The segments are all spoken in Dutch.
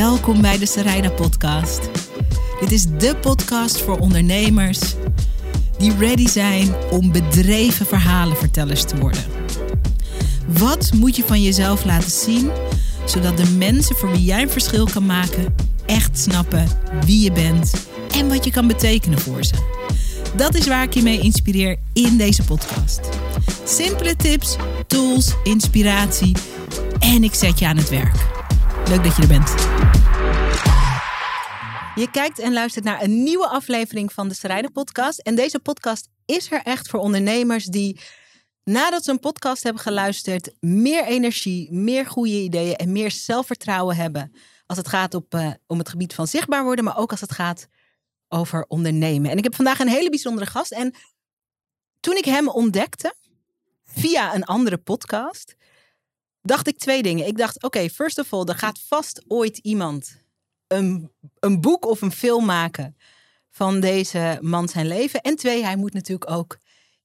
Welkom bij de Zerijda Podcast. Dit is dé podcast voor ondernemers die ready zijn om bedreven verhalenvertellers te worden. Wat moet je van jezelf laten zien, zodat de mensen voor wie jij een verschil kan maken echt snappen wie je bent en wat je kan betekenen voor ze? Dat is waar ik je mee inspireer in deze podcast. Simpele tips, tools, inspiratie en ik zet je aan het werk. Leuk dat je er bent. Je kijkt en luistert naar een nieuwe aflevering van de Zerijda Podcast. En deze podcast is er echt voor ondernemers die, nadat ze een podcast hebben geluisterd, meer energie, meer goede ideeën en meer zelfvertrouwen hebben. Als het gaat om het gebied van zichtbaar worden, maar ook als het gaat over ondernemen. En ik heb vandaag een hele bijzondere gast. En toen ik hem ontdekte, via een andere podcast, dacht ik twee dingen. Ik dacht, oké, first of all, er gaat vast ooit iemand een boek of een film maken van deze man zijn leven. En twee, hij moet natuurlijk ook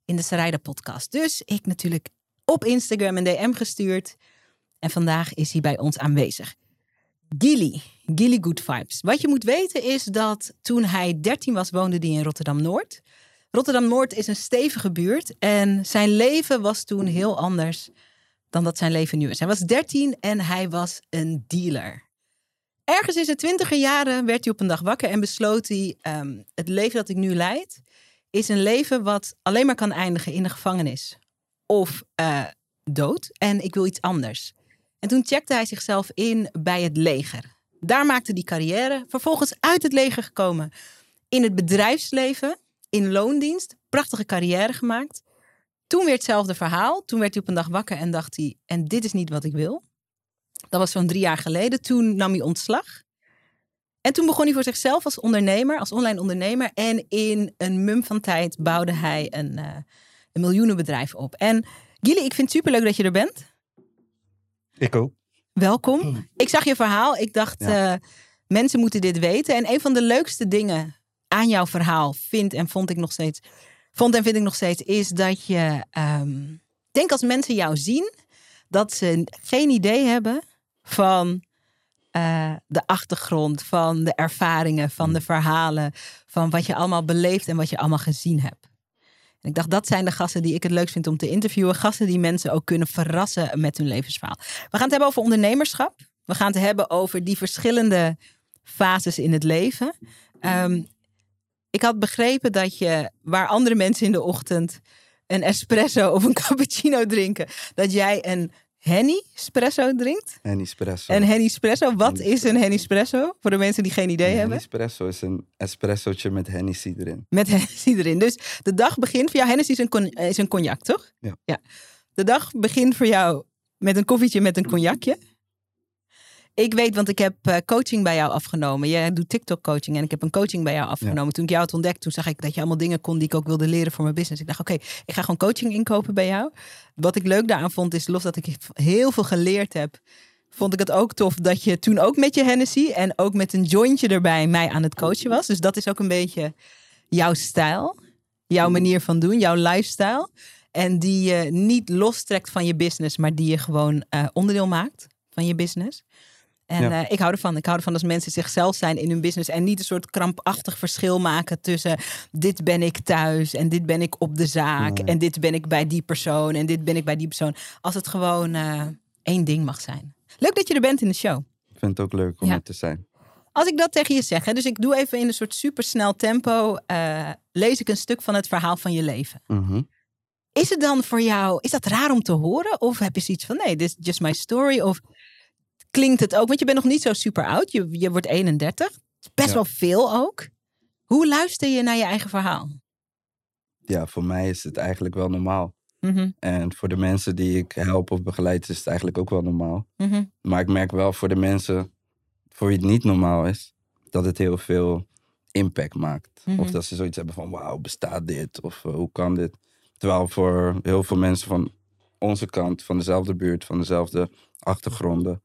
in de Zerijda Podcast. Dus ik natuurlijk op Instagram een DM gestuurd. En vandaag is hij bij ons aanwezig. Gilly Good Vibes. Wat je moet weten is dat toen hij 13 was, woonde hij in Rotterdam-Noord. Rotterdam-Noord is een stevige buurt. En zijn leven was toen heel anders dan dat zijn leven nu is. Hij was 13 en hij was een dealer. Ergens in zijn 20e jaren werd hij op een dag wakker en besloot hij, het leven dat ik nu leid is een leven wat alleen maar kan eindigen in de gevangenis of dood. En ik wil iets anders. En toen checkte hij zichzelf in bij het leger. Daar maakte hij carrière. Vervolgens uit het leger gekomen in het bedrijfsleven, in loondienst. Prachtige carrière gemaakt. Toen weer hetzelfde verhaal. Toen werd hij op een dag wakker en dacht hij, en dit is niet wat ik wil. Dat was zo'n 3 jaar geleden. Toen nam hij ontslag. En toen begon hij voor zichzelf als ondernemer, als online ondernemer. En in een mum van tijd bouwde hij een miljoenenbedrijf op. En Gilly, ik vind het superleuk dat je er bent. Ik ook. Welkom. Ik zag je verhaal. Ik dacht, mensen moeten dit weten. En een van de leukste dingen aan jouw verhaal vond en vind ik nog steeds, is dat je, denk als mensen jou zien, dat ze geen idee hebben van de achtergrond, van de ervaringen, van de verhalen, van wat je allemaal beleefd en wat je allemaal gezien hebt. En ik dacht, dat zijn de gasten die ik het leukst vind om te interviewen. Gasten die mensen ook kunnen verrassen met hun levensverhaal. We gaan het hebben over ondernemerschap. We gaan het hebben over die verschillende fases in het leven. Ik had begrepen dat je, waar andere mensen in de ochtend een espresso of een cappuccino drinken, dat jij een Henny-spresso drinkt. Henny-spresso. En Henny-spresso, wat is een Henny-spresso? Voor de mensen die geen idee hebben. Henny-spresso is een espressotje met Hennessy erin. Met Hennessy erin. Dus de dag begint voor jou, Hennessy is een cognac, toch? Ja. De dag begint voor jou met een koffietje met een cognacje. Ik weet, want ik heb coaching bij jou afgenomen. Jij doet TikTok coaching en ik heb een coaching bij jou afgenomen. Ja. Toen ik jou had ontdekt, toen zag ik dat je allemaal dingen kon die ik ook wilde leren voor mijn business. Ik dacht, oké, ik ga gewoon coaching inkopen bij jou. Wat ik leuk daaraan vond is, los dat ik heel veel geleerd heb, vond ik het ook tof dat je toen ook met je Hennessy en ook met een jointje erbij mij aan het coachen was. Dus dat is ook een beetje jouw stijl, jouw manier van doen, jouw lifestyle. En die je niet lostrekt van je business, maar die je gewoon onderdeel maakt van je business. En ik hou ervan. Ik hou ervan als mensen zichzelf zijn in hun business en niet een soort krampachtig verschil maken tussen dit ben ik thuis en dit ben ik op de zaak en dit ben ik bij die persoon en dit ben ik bij die persoon. Als het gewoon één ding mag zijn. Leuk dat je er bent in de show. Ik vind het ook leuk om er te zijn. Als ik dat tegen je zeg, hè, dus ik doe even in een soort supersnel tempo, lees ik een stuk van het verhaal van je leven. Mm-hmm. Is het dan voor jou, is dat raar om te horen? Of heb je zoiets van, nee, this is just my story? Of klinkt het ook, want je bent nog niet zo super oud. Je wordt 31. Best wel veel ook. Hoe luister je naar je eigen verhaal? Ja, voor mij is het eigenlijk wel normaal. Mm-hmm. En voor de mensen die ik help of begeleid is het eigenlijk ook wel normaal. Mm-hmm. Maar ik merk wel voor de mensen voor wie het niet normaal is, dat het heel veel impact maakt. Mm-hmm. Of dat ze zoiets hebben van, wauw, bestaat dit? Of hoe kan dit? Terwijl voor heel veel mensen van onze kant, van dezelfde buurt, van dezelfde achtergronden,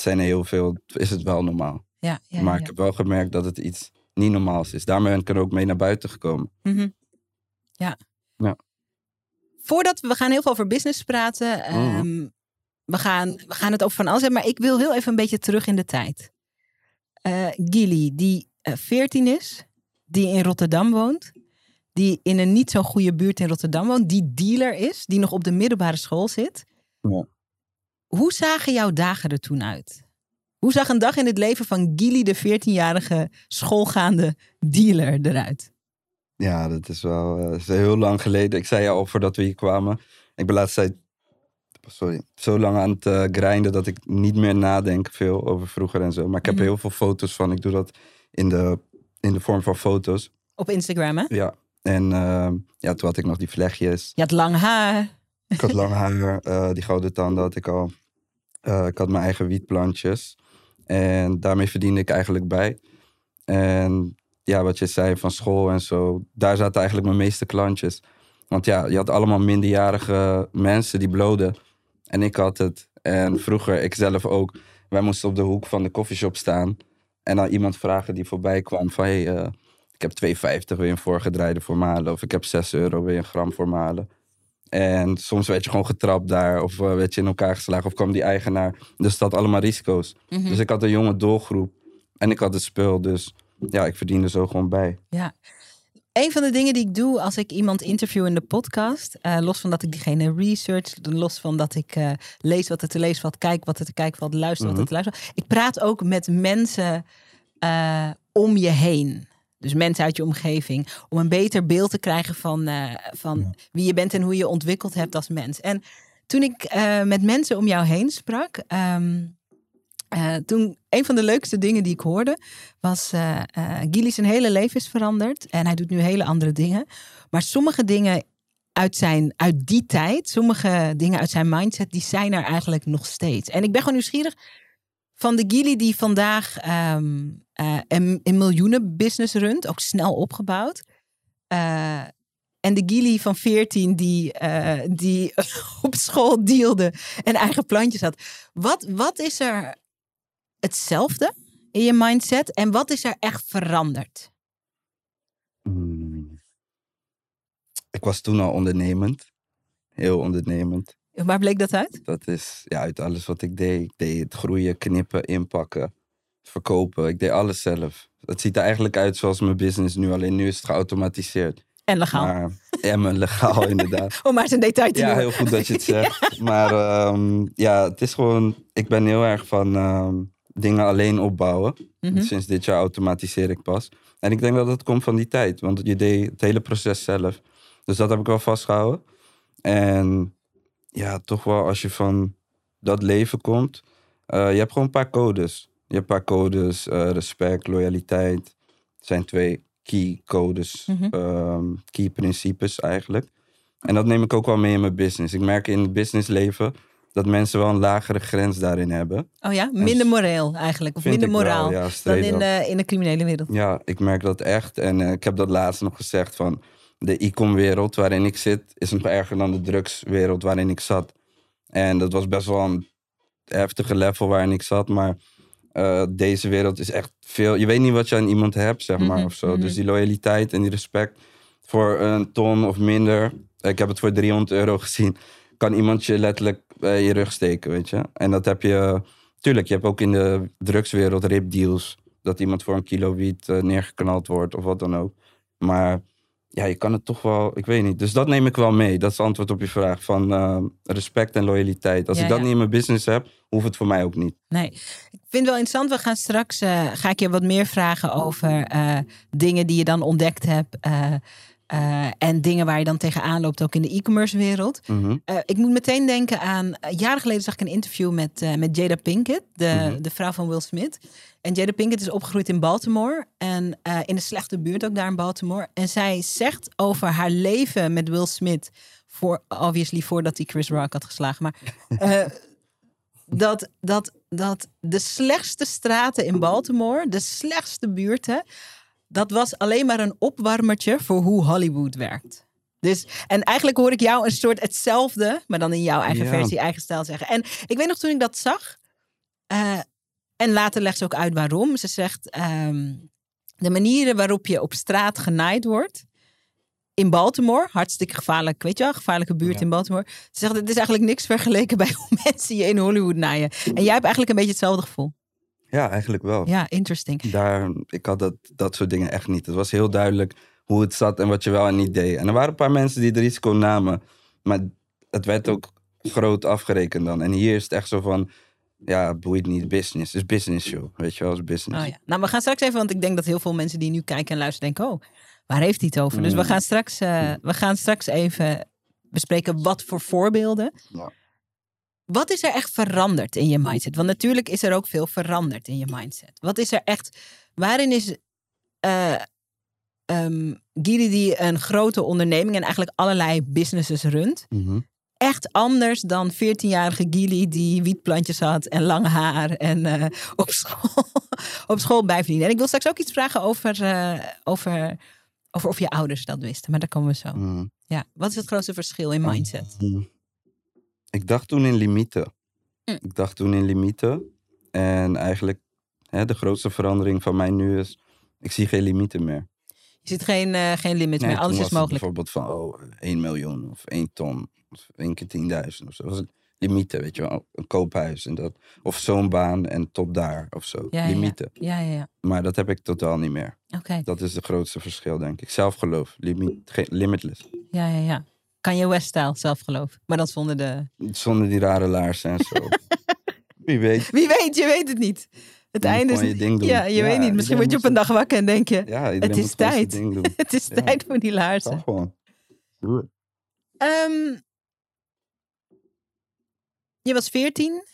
zijn heel veel, is het wel normaal. Ja, maar ik heb wel gemerkt dat het iets niet normaals is. Daarmee ben ik er ook mee naar buiten gekomen. Mm-hmm. Ja. Voordat we gaan heel veel over business praten. We gaan het over van alles hebben. Maar ik wil heel even een beetje terug in de tijd. Gilly, die 14 is, die in Rotterdam woont, die in een niet zo goede buurt in Rotterdam woont, die dealer is, die nog op de middelbare school zit. Ja. Hoe zagen jouw dagen er toen uit? Hoe zag een dag in het leven van Gilly, de 14-jarige schoolgaande dealer, eruit? Ja, dat is wel heel lang geleden. Ik zei al voordat we hier kwamen. Ik ben laatst zo lang aan het grinden dat ik niet meer nadenk veel over vroeger en zo. Maar ik heb heel veel foto's van. Ik doe dat in de vorm van foto's. Op Instagram, hè? Ja. En toen had ik nog die vlechtjes. Je had lang haar. Ik had lang haar. Die gouden tanden had ik al. Ik had mijn eigen wietplantjes. En daarmee verdiende ik eigenlijk bij. En ja, wat je zei van school en zo. Daar zaten eigenlijk mijn meeste klantjes. Want ja, je had allemaal minderjarige mensen die bloden. En ik had het. En vroeger, ik zelf ook. Wij moesten op de hoek van de coffeeshop staan. En dan iemand vragen die voorbij kwam van... Hey, ik heb 2,50 weer een voorgedraaide formalen. Of ik heb €6 weer een gram formalen. En soms werd je gewoon getrapt daar. Of werd je in elkaar geslagen. Of kwam die eigenaar. Dus dat had allemaal risico's. Mm-hmm. Dus ik had een jonge doelgroep. En ik had het spul. Dus ja, ik verdiende zo gewoon bij. Ja. Een van de dingen die ik doe als ik iemand interview in de podcast... los van dat ik diegene research... los van dat ik lees wat er te lezen valt... kijk wat er te kijken valt... luister wat er te luisteren valt. Ik praat ook met mensen om je heen. Dus mensen uit je omgeving. Om een beter beeld te krijgen van wie je bent... en hoe je ontwikkeld hebt als mens. En toen ik met mensen om jou heen sprak... toen een van de leukste dingen die ik hoorde was... Gilly zijn hele leven is veranderd en hij doet nu hele andere dingen. Maar sommige dingen uit die tijd, sommige dingen uit zijn mindset... die zijn er eigenlijk nog steeds. En ik ben gewoon nieuwsgierig van de Gilly die vandaag een miljoenen business runt. Ook snel opgebouwd. En de Gilly van 14 die op school dealde en eigen plantjes had. Wat is er... hetzelfde in je mindset? En wat is er echt veranderd? Ik was toen al ondernemend. Heel ondernemend. Waar bleek dat uit? Dat is uit alles wat ik deed. Ik deed het groeien, knippen, inpakken, verkopen. Ik deed alles zelf. Dat ziet er eigenlijk uit zoals mijn business nu. Alleen nu is het geautomatiseerd. En legaal. En legaal, inderdaad. Om maar eens een detail te noemen. Ja, heel goed dat je het zegt. Ja. Maar het is gewoon... Ik ben heel erg van... dingen alleen opbouwen. Mm-hmm. Sinds dit jaar automatiseer ik pas. En ik denk dat dat komt van die tijd. Want je deed het hele proces zelf. Dus dat heb ik wel vastgehouden. En ja, toch wel als je van dat leven komt. Je hebt gewoon een paar codes. Respect, loyaliteit. Dat zijn 2 key codes. Mm-hmm. Key principes eigenlijk. En dat neem ik ook wel mee in mijn business. Ik merk in het businessleven... dat mensen wel een lagere grens daarin hebben. Oh ja, minder moreel eigenlijk. Of minder moraal dan in de criminele wereld. Ja, ik merk dat echt. En ik heb dat laatst nog gezegd van... de e-com-wereld waarin ik zit... is nog erger dan de drugswereld waarin ik zat. En dat was best wel een heftige level waarin ik zat. Maar deze wereld is echt veel... Je weet niet wat je aan iemand hebt, zeg maar. Mm-hmm, of zo. Mm-hmm. Dus die loyaliteit en die respect voor een ton of minder... Ik heb het voor €300 gezien... kan iemand je letterlijk je rug steken, weet je. En dat heb je... Tuurlijk, je hebt ook in de drugswereld ripdeals. Dat iemand voor een kilo wiet neergeknald wordt of wat dan ook. Maar ja, je kan het toch wel... Ik weet niet. Dus dat neem ik wel mee. Dat is het antwoord op je vraag van respect en loyaliteit. Als ik dat niet in mijn business heb, hoeft het voor mij ook niet. Nee. Ik vind het wel interessant. We gaan straks... ga ik je wat meer vragen over dingen die je dan ontdekt hebt... en dingen waar je dan tegenaan loopt, ook in de e-commerce wereld. Mm-hmm. Ik moet meteen denken aan... jaren geleden zag ik een interview met Jada Pinkett, de vrouw van Will Smith. En Jada Pinkett is opgegroeid in Baltimore. En in de slechte buurt ook daar in Baltimore. En zij zegt over haar leven met Will Smith... voordat hij Chris Rock had geslagen. Maar dat de slechtste straten in Baltimore, de slechtste buurten... dat was alleen maar een opwarmertje voor hoe Hollywood werkt. Dus, en eigenlijk hoor ik jou een soort hetzelfde... maar dan in jouw eigen versie, eigen stijl zeggen. En ik weet nog toen ik dat zag... en later legt ze ook uit waarom. Ze zegt, de manieren waarop je op straat genaaid wordt... in Baltimore, hartstikke gevaarlijk, weet je wel... gevaarlijke buurt in Baltimore. Ze zegt, het is eigenlijk niks vergeleken bij hoe mensen je in Hollywood naaien. En jij hebt eigenlijk een beetje hetzelfde gevoel. Ja, eigenlijk wel. Ja, interesting. Ik had dat soort dingen echt niet. Het was heel duidelijk hoe het zat en wat je wel en niet deed. En er waren een paar mensen die het risico namen. Maar het werd ook groot afgerekend dan. En hier is het echt zo van... Ja, boeit niet. Business is business, joh. Weet je wel, is business. Oh ja. Nou, we gaan straks even... Want ik denk dat heel veel mensen die nu kijken en luisteren denken... Oh, waar heeft hij het over? Dus we gaan straks even bespreken wat voor voorbeelden. Ja. Wat is er echt veranderd in je mindset? Want natuurlijk is er ook veel veranderd in je mindset. Wat is er echt... Waarin is... Gilly die een grote onderneming en eigenlijk allerlei businesses runt. Mm-hmm. Echt anders dan 14-jarige Gilly die wietplantjes had en lang haar en op school bijverdiende. En ik wil straks ook iets vragen over of je ouders dat wisten. Maar daar komen we zo. Mm. Ja, wat is het grootste verschil in mindset? Ik dacht toen in limieten. Mm. Ik dacht toen in limieten. En eigenlijk de grootste verandering van mij nu is... Ik zie geen limieten meer. Je ziet geen limits meer, alles is mogelijk. Bijvoorbeeld van 1 miljoen of 1 ton of 1 keer 10.000 of zo. Dat was limieten, weet je wel. Een koophuis en dat. Of zo'n baan en tot daar of zo. Ja, limieten. Ja. Maar dat heb ik totaal niet meer. Okay. Dat is het grootste verschil, denk ik. Zelfgeloof, limitless. Ja. Kanye West-stijl, zelfgeloof. Maar dan zonder de... Zonder die rare laarzen en zo. Wie weet, je weet het niet. Het einde is... Je weet niet. Misschien word je op een dag wakker en denk je... Ja, het is tijd. Het is tijd voor die laarzen. Je was 14.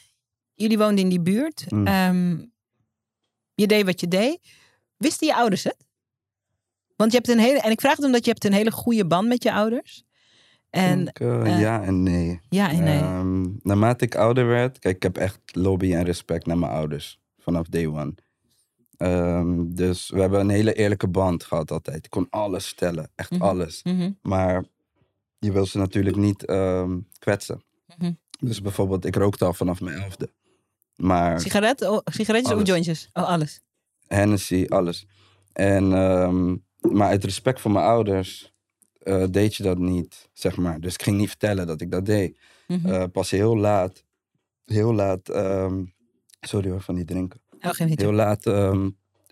Jullie woonden in die buurt. Mm. Je deed wat je deed. Wisten je ouders het? Want je hebt een hele... En ik vraag het omdat je hebt een hele goede band met je ouders. En, ja en nee. Ja en nee. Naarmate ik ouder werd... Kijk, ik heb echt lobby en respect naar mijn ouders. Vanaf day one. Dus we hebben een hele eerlijke band gehad altijd. Ik kon alles stellen. Echt alles. Mm-hmm. Maar je wil ze natuurlijk niet kwetsen. Mm-hmm. Dus bijvoorbeeld, ik rookte al vanaf mijn 11e. Maar sigaretjes of jointjes? Oh, alles. Hennessy, alles. En, maar uit respect voor mijn ouders deed je dat niet, zeg maar. Dus ik ging niet vertellen dat ik dat deed. Mm-hmm. Pas heel laat... Sorry hoor, van die drinken. Heel laat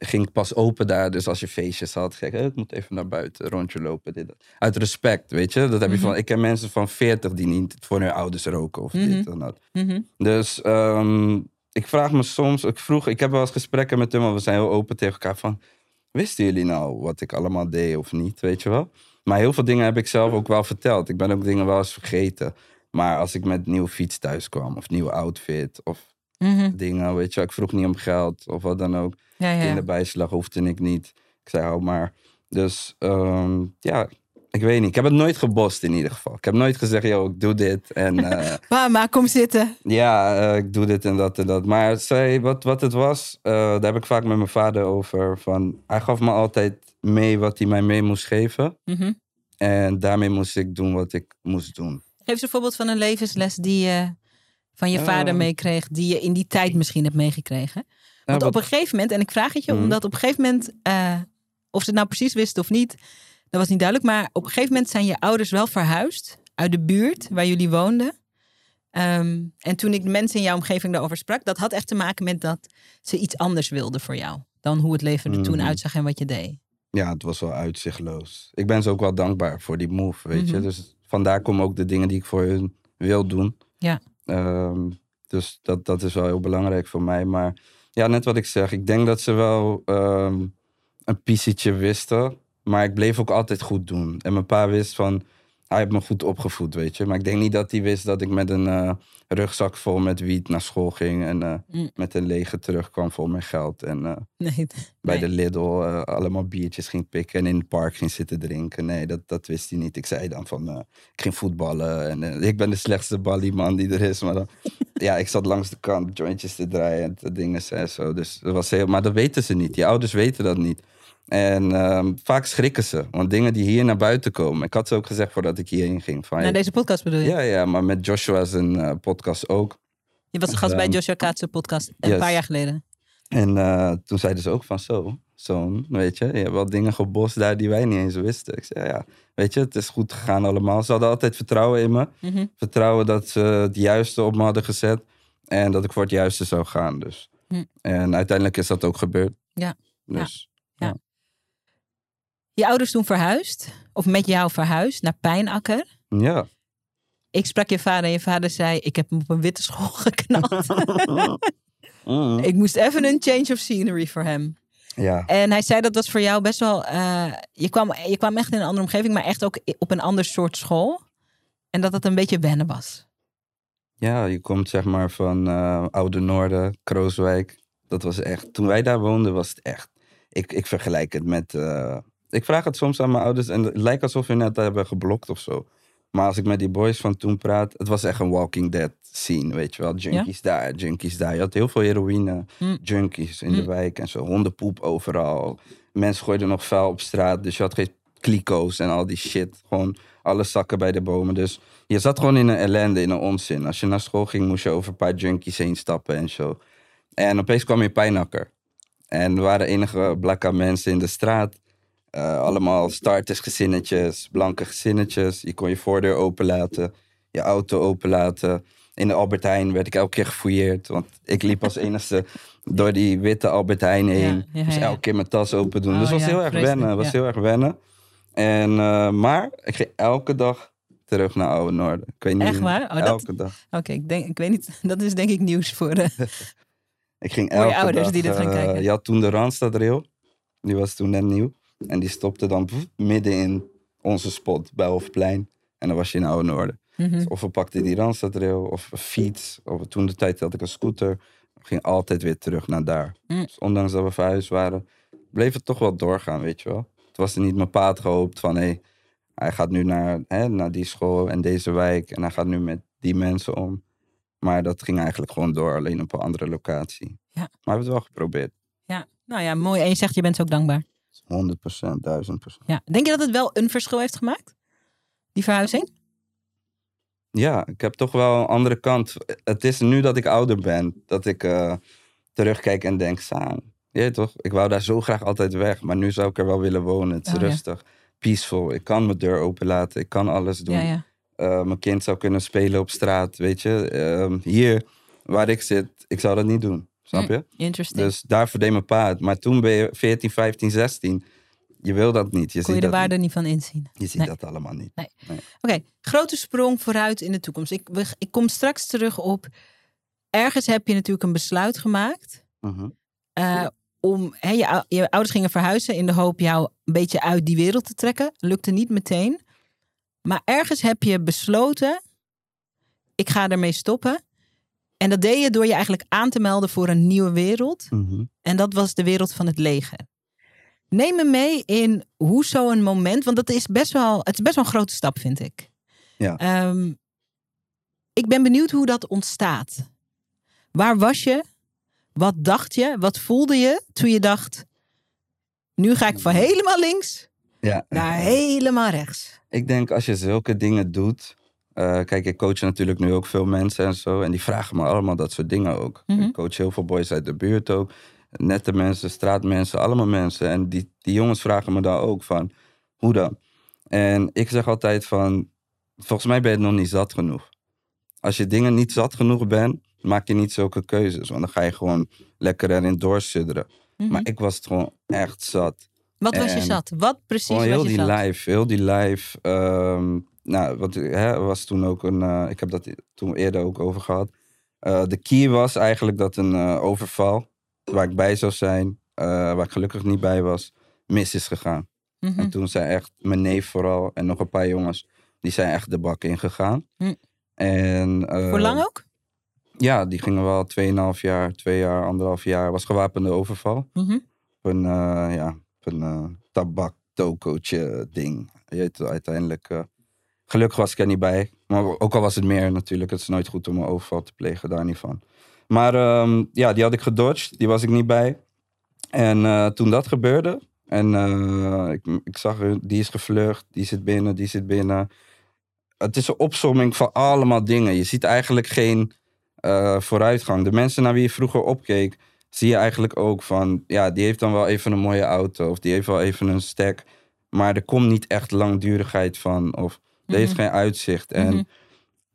ging ik pas open daar. Dus als je feestjes had, zeg ik moet even naar buiten, rondje lopen. Dit, dat. Uit respect, weet je. Dat heb je van, ik ken mensen van 40 die niet voor hun ouders roken of dit en dat. Mm-hmm. Dus ik vraag me soms, ik heb wel eens gesprekken met hem, maar we zijn heel open tegen elkaar van... Wisten jullie nou wat ik allemaal deed of niet, weet je wel? Maar heel veel dingen heb ik zelf ook wel verteld. Ik ben ook dingen wel eens vergeten. Maar als ik met nieuwe fiets thuis kwam of nieuwe outfit of... Mm-hmm. Dingen, weet je, ik vroeg niet om geld of wat dan ook. Ja. Kinderbijslag hoefde ik niet. Ik zei, hou maar. Dus ik weet niet. Ik heb het nooit gebost in ieder geval. Ik heb nooit gezegd, joh, ik doe dit. En, Mama, kom zitten. Ja, ik doe dit en dat en dat. Maar zei, wat het was, daar heb ik vaak met mijn vader over. Van, hij gaf me altijd mee wat hij mij mee moest geven. Mm-hmm. En daarmee moest ik doen wat ik moest doen. Geef ze een voorbeeld van een levensles die... van je vader meekreeg, die je in die tijd misschien hebt meegekregen. Want op een gegeven moment, en ik vraag het je, omdat op een gegeven moment, of ze het nou precies wisten of niet, dat was niet duidelijk, maar op een gegeven moment zijn je ouders wel verhuisd uit de buurt waar jullie woonden. En toen ik de mensen in jouw omgeving daarover sprak, dat had echt te maken met dat ze iets anders wilden voor jou, dan hoe het leven er toen uitzag en wat je deed. Ja, het was wel uitzichtloos. Ik ben ze ook wel dankbaar voor die move, weet je. Dus vandaar komen ook de dingen die ik voor hun wil doen. Ja. Dus dat is wel heel belangrijk voor mij. Maar ja, net wat ik zeg. Ik denk dat ze wel een piecetje wisten. Maar ik bleef ook altijd goed doen. En mijn pa wist van... Hij heeft me goed opgevoed, weet je. Maar ik denk niet dat hij wist dat ik met een rugzak vol met wiet naar school ging. En met een lege terugkwam vol met geld. En bij de Lidl allemaal biertjes ging pikken. En in het park ging zitten drinken. Nee, dat wist hij niet. Ik zei dan van, ik ging voetballen. En ik ben de slechtste balieman die er is. Maar dan, ja, ik zat langs de kant jointjes te draaien en te dingen en zo. Dus dat was heel, maar dat weten ze niet. Je ouders weten dat niet. En vaak schrikken ze. Want dingen die hier naar buiten komen. Ik had ze ook gezegd voordat ik hierheen ging. Van, deze podcast bedoel je? Ja, maar met Joshua's podcast ook. Je was een gast bij Joshua Kaatsen podcast een paar jaar geleden. En toen zeiden ze ook van zo'n, weet je. Je hebt wel dingen gebost daar die wij niet eens wisten. Ik zei, ja, weet je, het is goed gegaan allemaal. Ze hadden altijd vertrouwen in me. Mm-hmm. Vertrouwen dat ze het juiste op me hadden gezet. En dat ik voor het juiste zou gaan, dus... Hm. En uiteindelijk is dat ook gebeurd. Ja. Dus, ja. Je ouders toen verhuisd, of met jou verhuisd, naar Pijnacker. Ja. Ik sprak je vader en je vader zei, ik heb hem op een witte school geknald. Ik moest even een change of scenery voor hem. Ja. En hij zei dat was voor jou best wel... je kwam echt in een andere omgeving, maar echt ook op een ander soort school. En dat het een beetje wennen was. Ja, je komt zeg maar van Oude Noorden, Krooswijk. Dat was echt... Toen wij daar woonden was het echt... Ik vergelijk het met... ik vraag het soms aan mijn ouders en het lijkt alsof we net hebben geblokt of zo. Maar als ik met die boys van toen praat... Het was echt een Walking Dead scene, weet je wel. Junkies daar. Je had heel veel heroïne. Junkies in de wijk en zo. Hondenpoep overal. Mensen gooiden nog vuil op straat. Dus je had geen kliko's en al die shit. Gewoon alle zakken bij de bomen. Dus je zat gewoon in een ellende, in een onzin. Als je naar school ging, moest je over een paar junkies heen stappen en zo. En opeens kwam je Pijnacker. En er waren enige blakka mensen in de straat. Allemaal startersgezinnetjes, blanke gezinnetjes. Je kon je voordeur openlaten, je auto openlaten. In de Albert Heijn werd ik elke keer gefouilleerd. Want ik liep als enigste door die witte Albert Heijn heen. Ja, ja, dus elke keer mijn tas open doen. Dus het was heel erg wennen. En, maar ik ging elke dag terug naar Oude Noorden. Ik weet niet. Echt waar? Oh, elke dag. Oké, ik weet niet. Dat is denk ik nieuws voor ik ging elke dag, ouders die dit gaan kijken. Je had toen de Randstad Rail. Die was toen net nieuw. En die stopte dan midden in onze spot bij Hofplein. En dan was je in Oude Noorden. Mm-hmm. Dus of we pakten die Randstad Rail of een fiets. Of toen de tijd had ik een scooter. Ik ging altijd weer terug naar daar. Mm. Dus ondanks dat we verhuisd waren, bleef het toch wel doorgaan, weet je wel. Het was er niet mijn pa had gehoopt van... Hey, hij gaat nu naar die school en deze wijk. En hij gaat nu met die mensen om. Maar dat ging eigenlijk gewoon door. Alleen op een andere locatie. Ja. Maar we hebben het wel geprobeerd. Ja, nou ja, mooi. En je zegt, je bent ook dankbaar. 100%, 1000%. Ja. Denk je dat het wel een verschil heeft gemaakt? Die verhuizing? Ja, ik heb toch wel een andere kant. Het is nu dat ik ouder ben. Dat ik terugkijk en denk, je toch? Ik wou daar zo graag altijd weg. Maar nu zou ik er wel willen wonen. Het is rustig, peaceful. Ik kan mijn deur open laten. Ik kan alles doen. Ja, ja. Mijn kind zou kunnen spelen op straat, weet je. Hier, waar ik zit, ik zou dat niet doen. Snap je? Interesting. Dus daar verdeed mijn pa het. Maar toen ben je 14, 15, 16. Je wil dat niet. Je kon je de waarde niet van inzien. Je ziet dat allemaal niet. Nee. Oké, grote sprong vooruit in de toekomst. Ik kom straks terug op... Ergens heb je natuurlijk een besluit gemaakt... om je ouders gingen verhuizen in de hoop jou een beetje uit die wereld te trekken. Lukte niet meteen. Maar ergens heb je besloten... Ik ga ermee stoppen... En dat deed je door je eigenlijk aan te melden voor een nieuwe wereld. Mm-hmm. En dat was de wereld van het leger. Neem me mee in hoe zo'n moment... Want dat is best wel een grote stap, vind ik. Ja. Ik ben benieuwd hoe dat ontstaat. Waar was je? Wat dacht je? Wat voelde je toen je dacht... Nu ga ik van helemaal links naar helemaal rechts. Ik denk, als je zulke dingen doet... kijk, ik coach natuurlijk nu ook veel mensen en zo. En die vragen me allemaal dat soort dingen ook. Mm-hmm. Ik coach heel veel boys uit de buurt ook. Nette mensen, straatmensen, allemaal mensen. En die jongens vragen me dan ook van, hoe dan? En ik zeg altijd van, volgens mij ben je het nog niet zat genoeg. Als je dingen niet zat genoeg bent, maak je niet zulke keuzes. Want dan ga je gewoon lekker erin doorsudderen. Mm-hmm. Maar ik was het gewoon echt zat. Wat was je zat? Wat precies was je zat? Heel die life... Nou, wat was toen ook een... ik heb dat toen eerder ook over gehad. De key was eigenlijk dat een overval... waar ik bij zou zijn... waar ik gelukkig niet bij was... mis is gegaan. Mm-hmm. En toen zijn echt mijn neef vooral... en nog een paar jongens... die zijn echt de bak ingegaan. Mm. En, voor lang ook? Ja, die gingen wel 2,5 jaar, 2 jaar, 1,5 jaar. Was gewapende overval. Mm-hmm. Op een, tabaktokootje ding. Uiteindelijk... gelukkig was ik er niet bij. Maar ook al was het meer natuurlijk. Het is nooit goed om een overval te plegen. Daar niet van. Maar die had ik gedodged. Die was ik niet bij. En toen dat gebeurde. En ik zag, die is gevlucht. Die zit binnen. Het is een opsomming van allemaal dingen. Je ziet eigenlijk geen vooruitgang. De mensen naar wie je vroeger opkeek. Zie je eigenlijk ook van. Ja, die heeft dan wel even een mooie auto. Of die heeft wel even een stack. Maar er komt niet echt langdurigheid van. Of... Er is geen uitzicht. En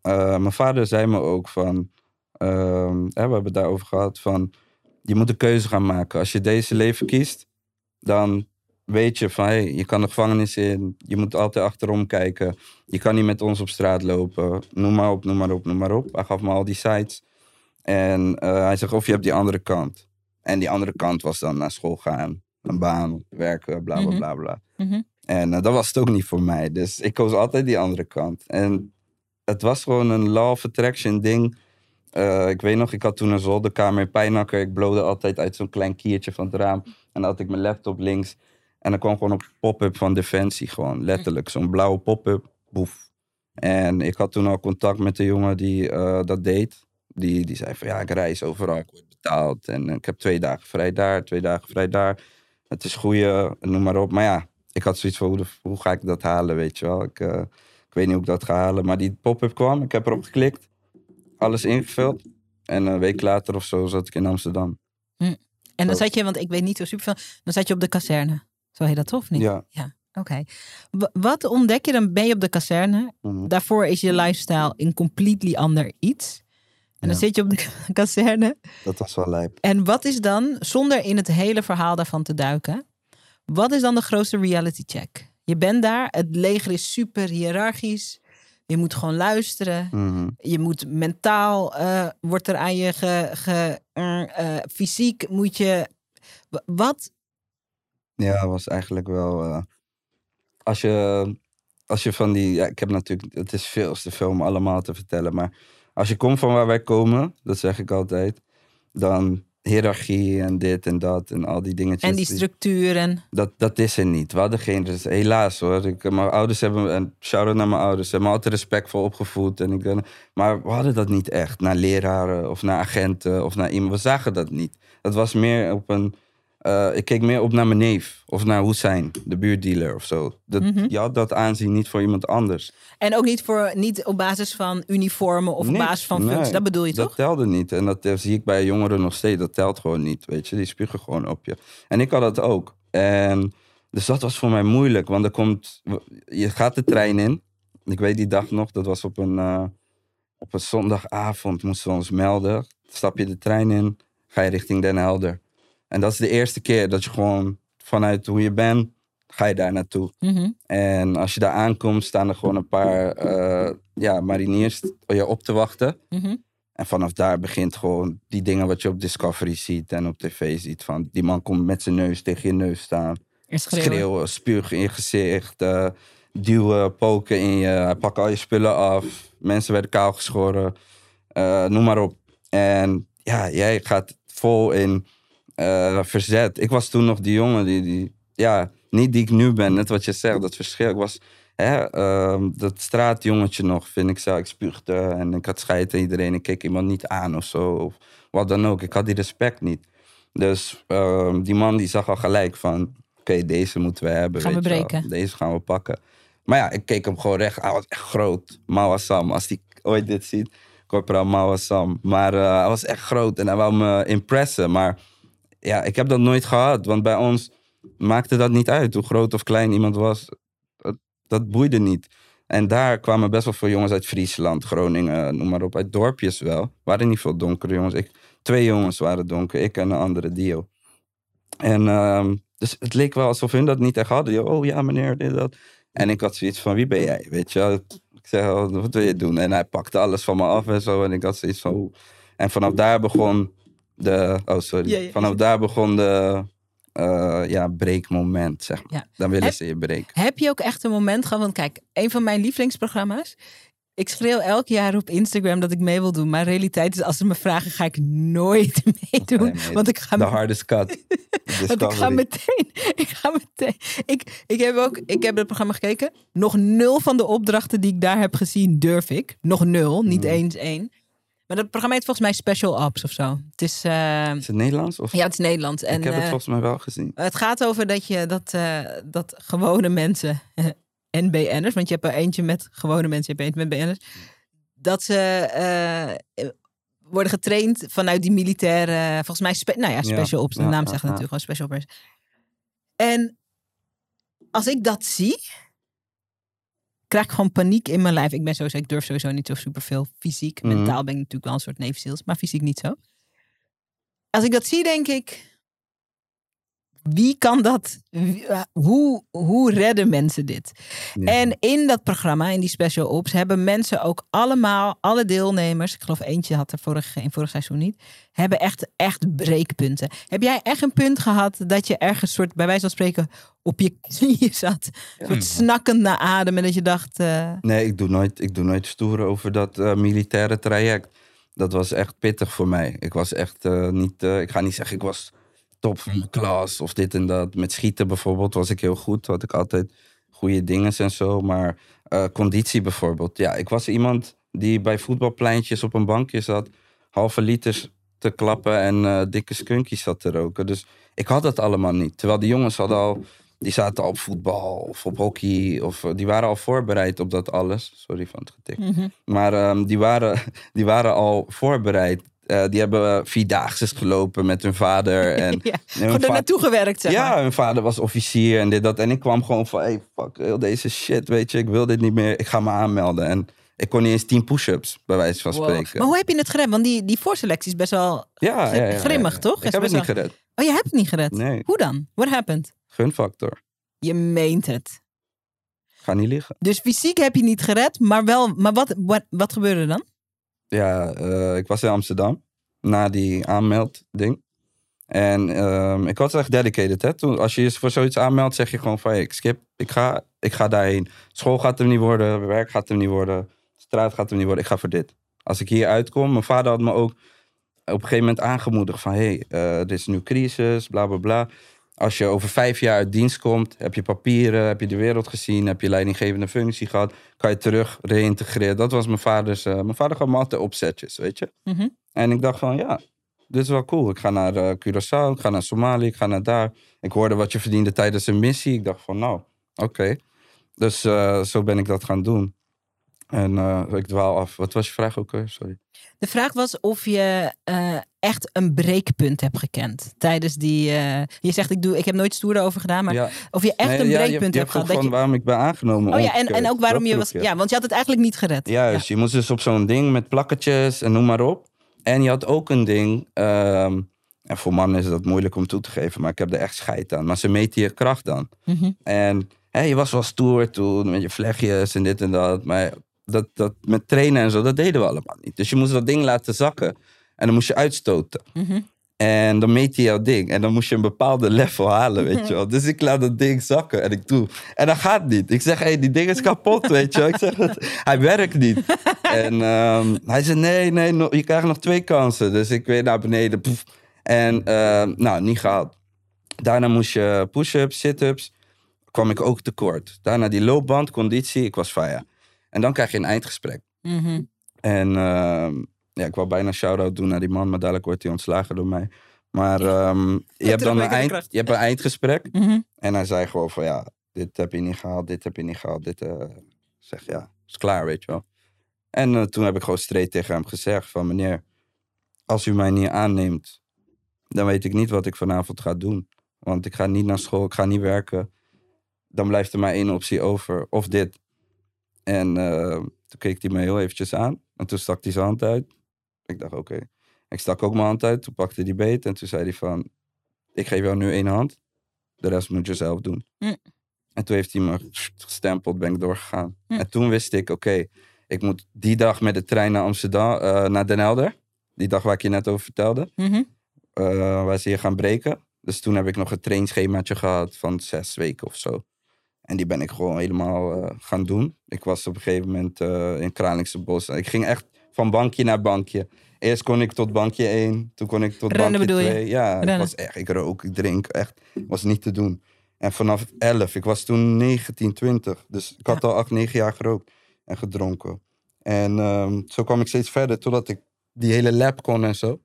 mijn vader zei me ook van... we hebben het daarover gehad van... je moet een keuze gaan maken. Als je deze leven kiest, dan weet je van, hey, je kan de gevangenis in. Je moet altijd achterom kijken. Je kan niet met ons op straat lopen. Noem maar op, noem maar op, noem maar op. Hij gaf me al die sites. En hij zegt, of je hebt die andere kant. En die andere kant was dan naar school gaan. Een baan, werken, bla, bla, bla, bla. Mm-hmm. En dat was het ook niet voor mij. Dus ik koos altijd die andere kant. En het was gewoon een law of attraction ding. Ik weet nog, ik had toen een zolderkamer in Pijnacker. Ik blode altijd uit zo'n klein kiertje van het raam. En dan had ik mijn laptop links. En dan kwam gewoon een pop-up van Defensie. Gewoon letterlijk, zo'n blauwe pop-up. Boef. En ik had toen al contact met de jongen die dat deed. Die zei van, ja, ik reis overal. Ik word betaald. En ik heb 2 dagen vrij daar, 2 dagen vrij daar. Het is goeie, noem maar op. Maar ja, ik had zoiets van, hoe ga ik dat halen, weet je wel. Ik weet niet hoe ik dat ga halen. Maar die pop-up kwam, ik heb erop geklikt. Alles ingevuld. En een week later of zo zat ik in Amsterdam. Mm. En dan zat je, want ik weet niet zo super veel, dan zat je op de kazerne. Zo heet dat toch niet? Ja. Oké. Wat ontdek je dan? Ben je op de kazerne? Mm-hmm. Daarvoor is je lifestyle een completely ander iets. En dan zit je op de kazerne. Dat was wel lijp. En wat is dan, zonder in het hele verhaal daarvan te duiken, wat is dan de grootste reality check? Je bent daar, het leger is super hiërarchisch. Je moet gewoon luisteren. Mm-hmm. Je moet mentaal, wordt er aan je fysiek moet je... Wat? Ja, was eigenlijk wel... als je van die... Ja, ik heb natuurlijk... Het is veel te veel om allemaal te vertellen, maar... Als je komt van waar wij komen, dat zeg ik altijd, dan hiërarchie en dit en dat en al die dingetjes. En die structuren. Dat is er niet. We hadden geen... Dus helaas hoor. Mijn ouders hebben... En shout-out naar mijn ouders. Ze hebben me altijd respectvol opgevoed. Maar we hadden dat niet echt. Naar leraren of naar agenten of naar iemand. We zagen dat niet. Dat was meer op een... ik keek meer op naar mijn neef. Of naar Hussein, de buurtdealer of zo. Je had dat aanzien niet voor iemand anders. En ook niet op basis van uniformen of op basis van functies. Nee, dat bedoel je toch? Dat telde niet. En dat zie ik bij jongeren nog steeds. Dat telt gewoon niet, weet je. Die spugen gewoon op je. En ik had dat ook. Dus dat was voor mij moeilijk. Want je gaat de trein in. Ik weet die dag nog, dat was op een zondagavond. Moesten we ons melden. Stap je de trein in, ga je richting Den Helder. En dat is de eerste keer dat je gewoon vanuit hoe je bent, ga je daar naartoe. Mm-hmm. En als je daar aankomt, staan er gewoon een paar mariniers je op te wachten. Mm-hmm. En vanaf daar begint gewoon die dingen wat je op Discovery ziet en op tv ziet. Van die man komt met zijn neus tegen je neus staan. Schreeuwen, spugen in je gezicht, duwen, poken in je. Hij pakt al je spullen af. Mensen werden kaal geschoren. Noem maar op. En ja, jij gaat vol in... verzet. Ik was toen nog die jongen die niet die ik nu ben. Net wat je zegt, dat verschil. Ik was dat straatjongetje nog, vind ik zelf. Ik spuugde en ik had scheid aan iedereen. Ik keek iemand niet aan of zo. Of wat dan ook. Ik had die respect niet. Dus die man die zag al gelijk van... Oké, deze moeten we hebben. Gaan we breken. Deze gaan we pakken. Maar ja, ik keek hem gewoon recht. Hij was echt groot. Mawasam. Als hij ooit dit ziet. Corporaal Mawasam. Maar hij was echt groot en hij wou me impressen. Maar... Ja, ik heb dat nooit gehad, want bij ons maakte dat niet uit. Hoe groot of klein iemand was, dat boeide niet. En daar kwamen best wel veel jongens uit Friesland, Groningen, noem maar op. Uit dorpjes wel. Waren niet veel donkere jongens. 2 jongens waren donker, ik en een andere Dio. En dus het leek wel alsof hun dat niet echt hadden. Yo, oh ja, meneer, dit, dat. En ik had zoiets van, wie ben jij, weet je? Ik zei, wat wil je doen? En hij pakte alles van me af en zo. En ik had zoiets van, oh. En vanaf daar begon... Vanaf daar begon de breekmoment, zeg maar. Ja. Dan willen ze je breken. Heb je ook echt een moment gehad? Want kijk, een van mijn lievelingsprogramma's. Ik schreeuw elk jaar op Instagram dat ik mee wil doen. Maar realiteit is, als ze me vragen, ga ik nooit meedoen. Nee, want ik ga... The hardest cut. Want ik ga meteen... Ik heb het programma gekeken. Nog 0 van de opdrachten die ik daar heb gezien durf ik. Nog 0, niet eens 1. Maar dat programma heet volgens mij Special Ops of zo. Het is... Is het Nederlands? Of... Ja, het is Nederlands. En, ik heb het volgens mij wel gezien. Het gaat over dat gewone mensen en BN'ers... Want je hebt er eentje met gewone mensen, je hebt eentje met BN'ers... dat ze worden getraind vanuit die militaire... Volgens mij Special Ops. De naam zegt natuurlijk gewoon Special Ops. En als ik dat zie... krijg ik gewoon paniek in mijn lijf. Ik durf sowieso niet zo superveel fysiek. Mentaal ben ik natuurlijk wel een soort neefziels, maar fysiek niet zo. Als ik dat zie, denk ik... Wie kan dat? Hoe redden mensen dit? Ja. En in dat programma, in die Special Ops, hebben mensen ook allemaal, alle deelnemers, ik geloof eentje had er in vorig seizoen niet, hebben echt breekpunten. Heb jij echt een punt gehad dat je ergens soort, bij wijze van spreken, op je knieën zat? Ja. Soort snakkend naar adem en dat je dacht... Nee, ik doe nooit stoer over dat militaire traject. Dat was echt pittig voor mij. Ik was echt niet... ik ga niet zeggen, ik was... top van mijn klas of dit en dat. Met schieten bijvoorbeeld was ik heel goed. Had ik altijd goede dingen en zo. Maar conditie bijvoorbeeld. Ja, ik was iemand die bij voetbalpleintjes op een bankje zat. Halve liters te klappen en dikke skunkies zat te roken. Dus ik had dat allemaal niet. Terwijl die jongens die zaten al op voetbal of op hockey. Of, die waren al voorbereid op dat alles. Sorry van het getik. Mm-hmm. Maar die waren al voorbereid. Die hebben 4-daagse gelopen met hun vader. En ja, gewoon er naartoe gewerkt, zeg maar. Ja, hun vader was officier en dit, dat. En ik kwam gewoon van, hey, fuck, heel deze shit, weet je. Ik wil dit niet meer, ik ga me aanmelden. En ik kon niet eens 10 push-ups, bij wijze van spreken. Maar hoe heb je het gered? Want die voorselectie is best wel grimmig, toch? Ik heb het niet gered. Oh, je hebt het niet gered? Nee. Hoe dan? What happened? Gunfactor. Je meent het. Ga niet liggen. Dus fysiek heb je niet gered, maar wel... Maar wat gebeurde er dan? Ja, ik was in Amsterdam. Na die aanmeldding. En ik was echt dedicated. Hè? Toen, als je je voor zoiets aanmeldt, zeg je gewoon van... Hey, ik skip, ik ga daarheen. School gaat hem niet worden. Werk gaat hem niet worden. Straat gaat hem niet worden. Ik ga voor dit. Als ik hier uitkom... Mijn vader had me ook op een gegeven moment aangemoedigd. Van, hey, er is nu crisis, bla, bla, bla. Als je over 5 jaar uit dienst komt... Heb je papieren, heb je de wereld gezien... Heb je leidinggevende functie gehad... Kan je terug reïntegreren. Dat was mijn vaders... mijn vader gaf me altijd opzetjes, weet je. Mm-hmm. En ik dacht van, ja, dit is wel cool. Ik ga naar Curaçao, ik ga naar Somalië, ik ga naar daar. Ik hoorde wat je verdiende tijdens een missie. Ik dacht van, nou, oké. Dus zo ben ik dat gaan doen. En ik dwaal af. Wat was je vraag ook? Sorry. De vraag was of je echt een breekpunt hebt gekend. Tijdens die... je zegt, ik heb nooit stoer over gedaan. Maar ja. Of je echt een breekpunt hebt gehad. Van waarom ik ben aangenomen. Oh ja, en ook waarom je was... Ja, want je had het eigenlijk niet gered. Juist, ja. Je moest dus op zo'n ding met plakketjes en noem maar op. En je had ook een ding... en voor mannen is dat moeilijk om toe te geven. Maar ik heb er echt scheid aan. Maar ze meten je kracht dan. Mm-hmm. En je was wel stoer toen. Met je vlechtjes en dit en dat. Maar... Dat met trainen en zo, dat deden we allemaal niet. Dus je moest dat ding laten zakken. En dan moest je uitstoten. Mm-hmm. En dan meet je jouw ding. En dan moest je een bepaalde level halen, weet je wel. Dus ik laat dat ding zakken en ik doe. En dat gaat niet. Ik zeg, hey, die ding is kapot, weet je wel. Ik zeg, hij werkt niet. En hij zei, nee, je krijgt nog 2 kansen. Dus ik weer naar beneden. Poef. En niet gehaald. Daarna moest je push-ups, sit-ups. Kwam ik ook tekort. Daarna die loopband, conditie, ik was faya. En dan krijg je een eindgesprek. Mm-hmm. En ik wou bijna shout-out doen naar die man, maar dadelijk wordt hij ontslagen door mij. Maar je hebt een eindgesprek. Mm-hmm. En hij zei gewoon van, ja, dit heb je niet gehaald, dit heb je niet gehaald. Dit zeg, ja, is klaar, weet je wel. En toen heb ik gewoon straight tegen hem gezegd van, meneer, als u mij niet aanneemt, dan weet ik niet wat ik vanavond ga doen. Want ik ga niet naar school, ik ga niet werken. Dan blijft er maar 1 optie over, of dit. En toen keek hij me heel eventjes aan. En toen stak hij zijn hand uit. Ik dacht, oké. Ik stak ook mijn hand uit. Toen pakte hij beet. En toen zei hij van... Ik geef jou nu 1 hand. De rest moet je zelf doen. Mm. En toen heeft hij me gestempeld. Ben ik doorgegaan. Mm. En toen wist ik, oké. Ik moet die dag met de trein naar Amsterdam... naar Den Helder. Die dag waar ik je net over vertelde. Mm-hmm. Waar ze hier gaan breken. Dus toen heb ik nog een trainschemaatje gehad... van 6 weken of zo. En die ben ik gewoon helemaal gaan doen. Ik was op een gegeven moment in Kralingsebos. Ik ging echt van bankje naar bankje. Eerst kon ik tot bankje 1. Toen kon ik tot bankje 2. Ja, ik rook, ik drink. Echt, was niet te doen. En vanaf 11. Ik was toen 19, 20. Dus ik had al 8, 9 jaar gerookt. En gedronken. En zo kwam ik steeds verder. Totdat ik die hele lab kon en zo.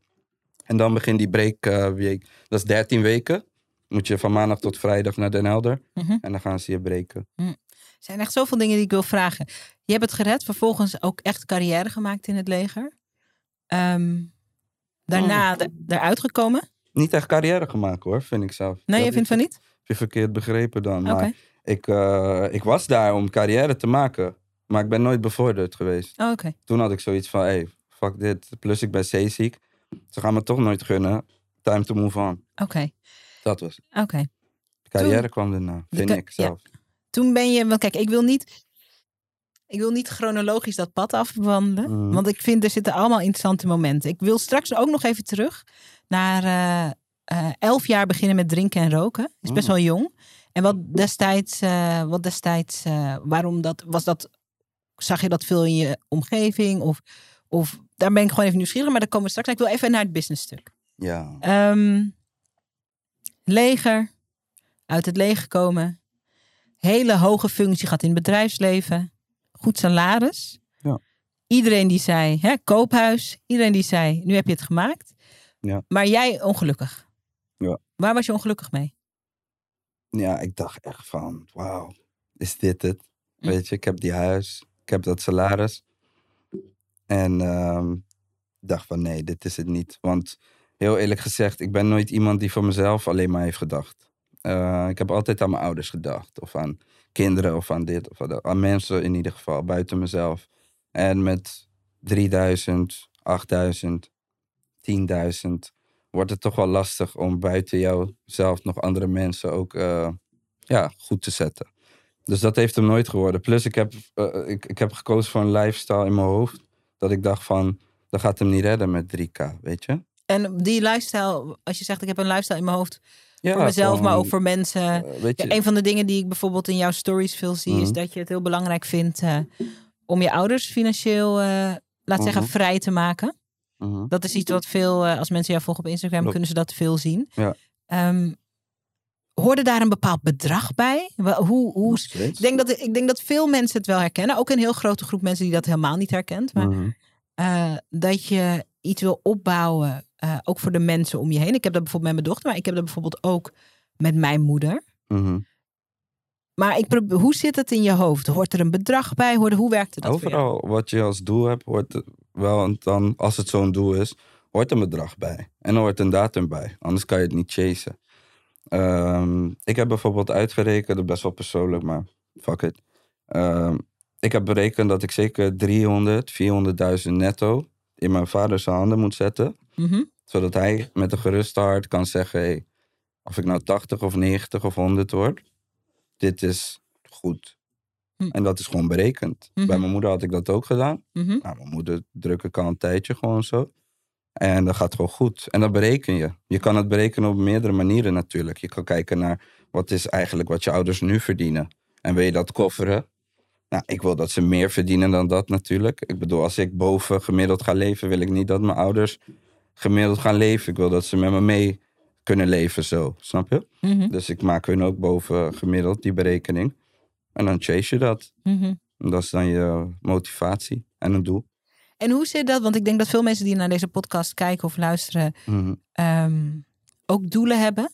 En dan begint die break week. Dat is 13 weken. Moet je van maandag tot vrijdag naar Den Helder. Mm-hmm. En dan gaan ze je breken. Mm. Er zijn echt zoveel dingen die ik wil vragen. Je hebt het gered. Vervolgens ook echt carrière gemaakt in het leger. Daarna eruit gekomen. Niet echt carrière gemaakt hoor, vind ik zelf. Nee, je vindt van niet? Heb je verkeerd begrepen dan. Okay. Maar ik was daar om carrière te maken. Maar ik ben nooit bevorderd geweest. Oh, okay. Toen had ik zoiets van, hey, fuck dit. Plus ik ben zeeziek. Ze gaan me toch nooit gunnen. Time to move on. Oké. Dat was het. Oké. De carrière kwam erna, vind ik zelf. Ja. Toen ben je... Want kijk, ik wil niet chronologisch dat pad afwandelen. Mm. Want ik vind, er zitten allemaal interessante momenten. Ik wil straks ook nog even terug naar 11 jaar beginnen met drinken en roken. Dat is best wel jong. En waarom dat... Zag je dat veel in je omgeving? Of daar ben ik gewoon even nieuwsgierig. Maar daar komen we straks. Ik wil even naar het businessstuk. Ja. Leger. Uit het leger komen. Hele hoge functie gehad in het bedrijfsleven. Goed salaris. Ja. Iedereen die zei, koophuis. Iedereen die zei, nu heb je het gemaakt. Ja. Maar jij ongelukkig. Ja. Waar was je ongelukkig mee? Ja, ik dacht echt van, wauw, is dit het? Weet je, ik heb die huis. Ik heb dat salaris. En ik dacht van nee, dit is het niet. Want heel eerlijk gezegd, ik ben nooit iemand die voor mezelf alleen maar heeft gedacht. Ik heb altijd aan mijn ouders gedacht. Of aan kinderen, of aan dit, of aan dat. Aan mensen in ieder geval, buiten mezelf. En met 3000, 8000, 10.000 wordt het toch wel lastig om buiten jouzelf nog andere mensen ook goed te zetten. Dus dat heeft hem nooit geworden. Plus ik heb gekozen voor een lifestyle in mijn hoofd. Dat ik dacht van, dat gaat hem niet redden met 3K, weet je. En die lifestyle, als je zegt ik heb een lifestyle in mijn hoofd. Ja, voor mezelf, maar ook voor mensen. Een van de dingen die ik bijvoorbeeld in jouw stories veel zie. Mm-hmm. Is dat je het heel belangrijk vindt om je ouders financieel, zeggen, vrij te maken. Mm-hmm. Dat is iets wat veel, als mensen jou volgen op Instagram, kunnen ze dat veel zien. Ja. Hoorde daar een bepaald bedrag bij? Ik denk dat veel mensen het wel herkennen. Ook een heel grote groep mensen die dat helemaal niet herkent. Maar dat je iets wil opbouwen, ook voor de mensen om je heen. Ik heb dat bijvoorbeeld met mijn dochter, maar ik heb dat bijvoorbeeld ook met mijn moeder. Mm-hmm. Maar hoe zit het in je hoofd? Hoort er een bedrag bij? Hoe werkte dat? Overal wat je als doel hebt, hoort wel. En dan, als het zo'n doel is, hoort een bedrag bij. En er hoort een datum bij. Anders kan je het niet chasen. Ik heb bijvoorbeeld uitgerekend, best wel persoonlijk, maar fuck it. Ik heb berekend dat ik zeker 400.000 netto in mijn vaders handen moet zetten. Mm-hmm. Zodat hij met een geruste hart kan zeggen, hey, of ik nou 80 of 90 of 100 word, dit is goed. Mm-hmm. En dat is gewoon berekend. Mm-hmm. Bij mijn moeder had ik dat ook gedaan. Mm-hmm. Nou, mijn moeder druk ik al een tijdje gewoon zo. En dat gaat gewoon goed. En dat bereken je. Je kan het berekenen op meerdere manieren natuurlijk. Je kan kijken naar wat is eigenlijk wat je ouders nu verdienen. En wil je dat kofferen? Nou, ik wil dat ze meer verdienen dan dat natuurlijk. Ik bedoel, als ik boven gemiddeld ga leven, wil ik niet dat mijn ouders gemiddeld gaan leven. Ik wil dat ze met me mee kunnen leven zo. Snap je? Mm-hmm. Dus ik maak hun ook boven gemiddeld die berekening. En dan chase je dat. Mm-hmm. Dat is dan je motivatie en een doel. En hoe zit dat? Want ik denk dat veel mensen die naar deze podcast kijken of luisteren... Mm-hmm. Ook doelen hebben.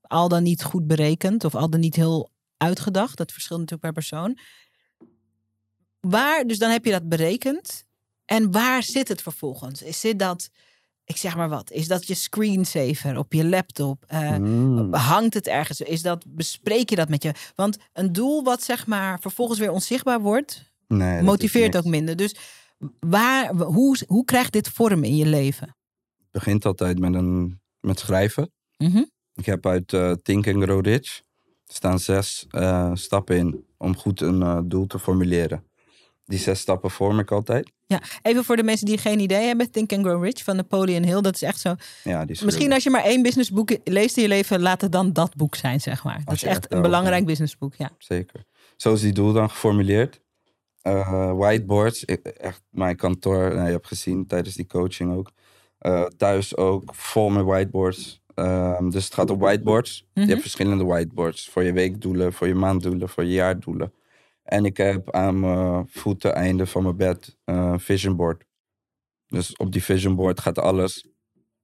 Al dan niet goed berekend of al dan niet heel uitgedacht. Dat verschilt natuurlijk per persoon. Dus dan heb je dat berekend. En waar zit het vervolgens? Zit dat, ik zeg maar wat, is dat je screensaver op je laptop? Hangt het ergens? Bespreek je dat met je? Want een doel wat zeg maar vervolgens weer onzichtbaar wordt... Nee, motiveert ook minder. Dus... Hoe krijgt dit vorm in je leven? Het begint altijd met schrijven. Mm-hmm. Ik heb uit Think and Grow Rich... Er staan 6 stappen in om goed een doel te formuleren. Die 6 stappen vorm ik altijd. Ja, even voor de mensen die geen idee hebben. Think and Grow Rich van Napoleon Hill. Dat is echt zo. Ja, die is misschien als je maar 1 businessboek leest in je leven... laat het dan dat boek zijn, zeg maar. Dat is echt een belangrijk businessboek, ja. Zeker. Zo is die doel dan geformuleerd. Whiteboards, echt mijn kantoor, je hebt gezien tijdens die coaching ook. Thuis ook, vol met whiteboards. Dus het gaat op whiteboards. Mm-hmm. Je hebt verschillende whiteboards. Voor je weekdoelen, voor je maanddoelen, voor je jaardoelen. En ik heb aan mijn voeten, einde van mijn bed, vision board. Dus op die vision board gaat alles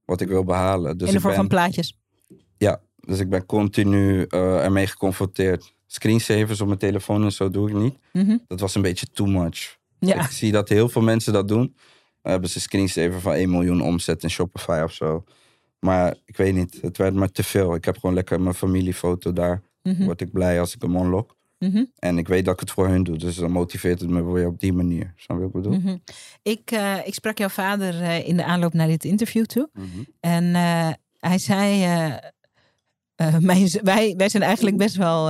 wat ik wil behalen. Dus in de vorm van plaatjes? Ja, dus ik ben continu ermee geconfronteerd. Screensavers op mijn telefoon en zo doe ik niet. Mm-hmm. Dat was een beetje too much. Ja. Ik zie dat heel veel mensen dat doen. Dan hebben ze een screensaver van 1 miljoen omzet in Shopify of zo. Maar ik weet niet, het werd maar te veel. Ik heb gewoon lekker mijn familiefoto daar. Mm-hmm. Word ik blij als ik hem unlock. Mm-hmm. En ik weet dat ik het voor hun doe. Dus dan motiveert het me weer op die manier. Snap je wat ik bedoel? Mm-hmm. Ik sprak jouw vader in de aanloop naar dit interview toe. Mm-hmm. En... Hij zei... Wij zijn eigenlijk best wel...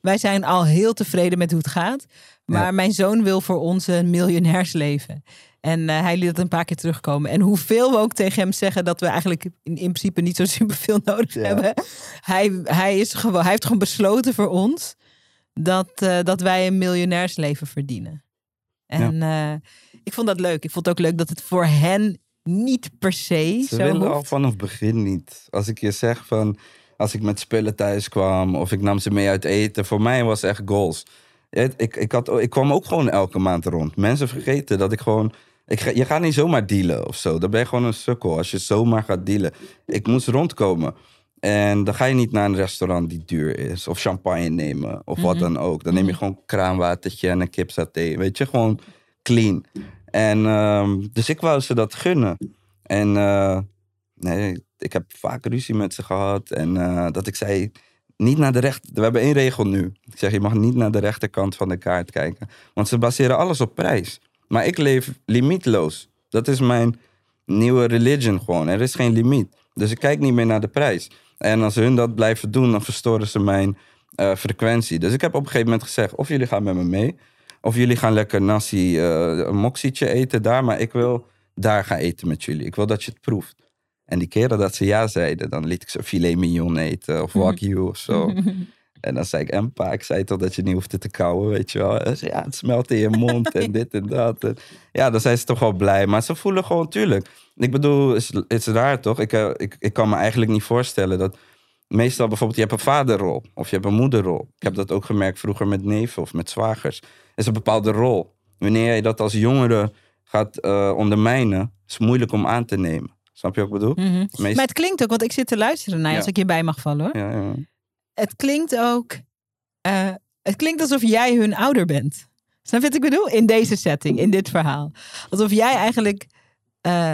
Wij zijn al heel tevreden met hoe het gaat. Maar mijn zoon wil voor ons een miljonairsleven. En hij liet het een paar keer terugkomen. En hoeveel we ook tegen hem zeggen... dat we eigenlijk in principe niet zo superveel nodig hebben. Hij heeft gewoon besloten voor ons... dat wij een miljonairsleven verdienen. En ik vond dat leuk. Ik vond het ook leuk dat het voor hen niet per se zo willen hoeft. Al vanaf het begin niet. Als ik je zeg van... Als ik met spullen thuis kwam of ik nam ze mee uit eten. Voor mij was echt goals. Ik kwam ook gewoon elke maand rond. Mensen vergeten dat ik gewoon... Je gaat niet zomaar dealen of zo. Dan ben je gewoon een sukkel als je zomaar gaat dealen. Ik moest rondkomen. En dan ga je niet naar een restaurant die duur is. Of champagne nemen of wat dan ook. Dan neem je gewoon een kraanwatertje en een kipsaté. Weet je, gewoon clean. En dus ik wou ze dat gunnen. En ik heb vaak ruzie met ze gehad. En dat ik zei, niet naar de rechter... We hebben één regel nu. Ik zeg, je mag niet naar de rechterkant van de kaart kijken. Want ze baseren alles op prijs. Maar ik leef limietloos. Dat is mijn nieuwe religion gewoon. Er is geen limiet. Dus ik kijk niet meer naar de prijs. En als hun dat blijven doen, dan verstoren ze mijn frequentie. Dus ik heb op een gegeven moment gezegd, of jullie gaan met me mee... of jullie gaan lekker nasi, een moxietje eten daar... maar ik wil daar gaan eten met jullie. Ik wil dat je het proeft. En die keren dat ze ja zeiden, dan liet ik ze filet mignon eten of wagyu of zo. En dan zei ik, en pa, ik zei toch dat je niet hoefde te kauwen, weet je wel. En ze, ja, het smelt in je mond en dit en dat. En, ja, dan zijn ze toch wel blij. Maar ze voelen gewoon, tuurlijk. Ik bedoel, het is raar toch? Ik kan me eigenlijk niet voorstellen dat... Meestal bijvoorbeeld, je hebt een vaderrol of je hebt een moederrol. Ik heb dat ook gemerkt vroeger met neven of met zwagers. Het is een bepaalde rol. Wanneer je dat als jongere gaat ondermijnen, is het moeilijk om aan te nemen. Snap je wat ik bedoel? Mm-hmm. Maar het klinkt ook, want ik zit te luisteren naar je, als ik je bij mag vallen hoor. Ja. Het klinkt ook, het klinkt alsof jij hun ouder bent. Snap je wat ik bedoel? In deze setting, in dit verhaal. Alsof jij eigenlijk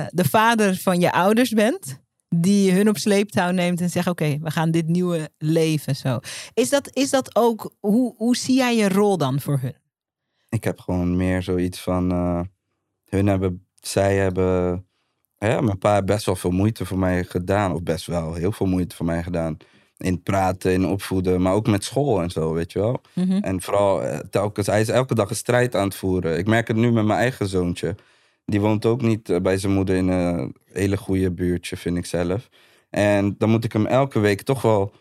de vader van je ouders bent, die hun op sleeptouw neemt en zegt, oké, we gaan dit nieuwe leven zo. Is dat ook, hoe zie jij je rol dan voor hun? Ik heb gewoon meer zoiets van, zij hebben... Ja, mijn pa heeft best wel veel moeite voor mij gedaan. Of best wel heel veel moeite voor mij gedaan. In praten, in opvoeden. Maar ook met school en zo, weet je wel. Mm-hmm. En vooral telkens, hij is elke dag een strijd aan het voeren. Ik merk het nu met mijn eigen zoontje. Die woont ook niet bij zijn moeder in een hele goede buurtje, vind ik zelf. En dan moet ik hem elke week toch wel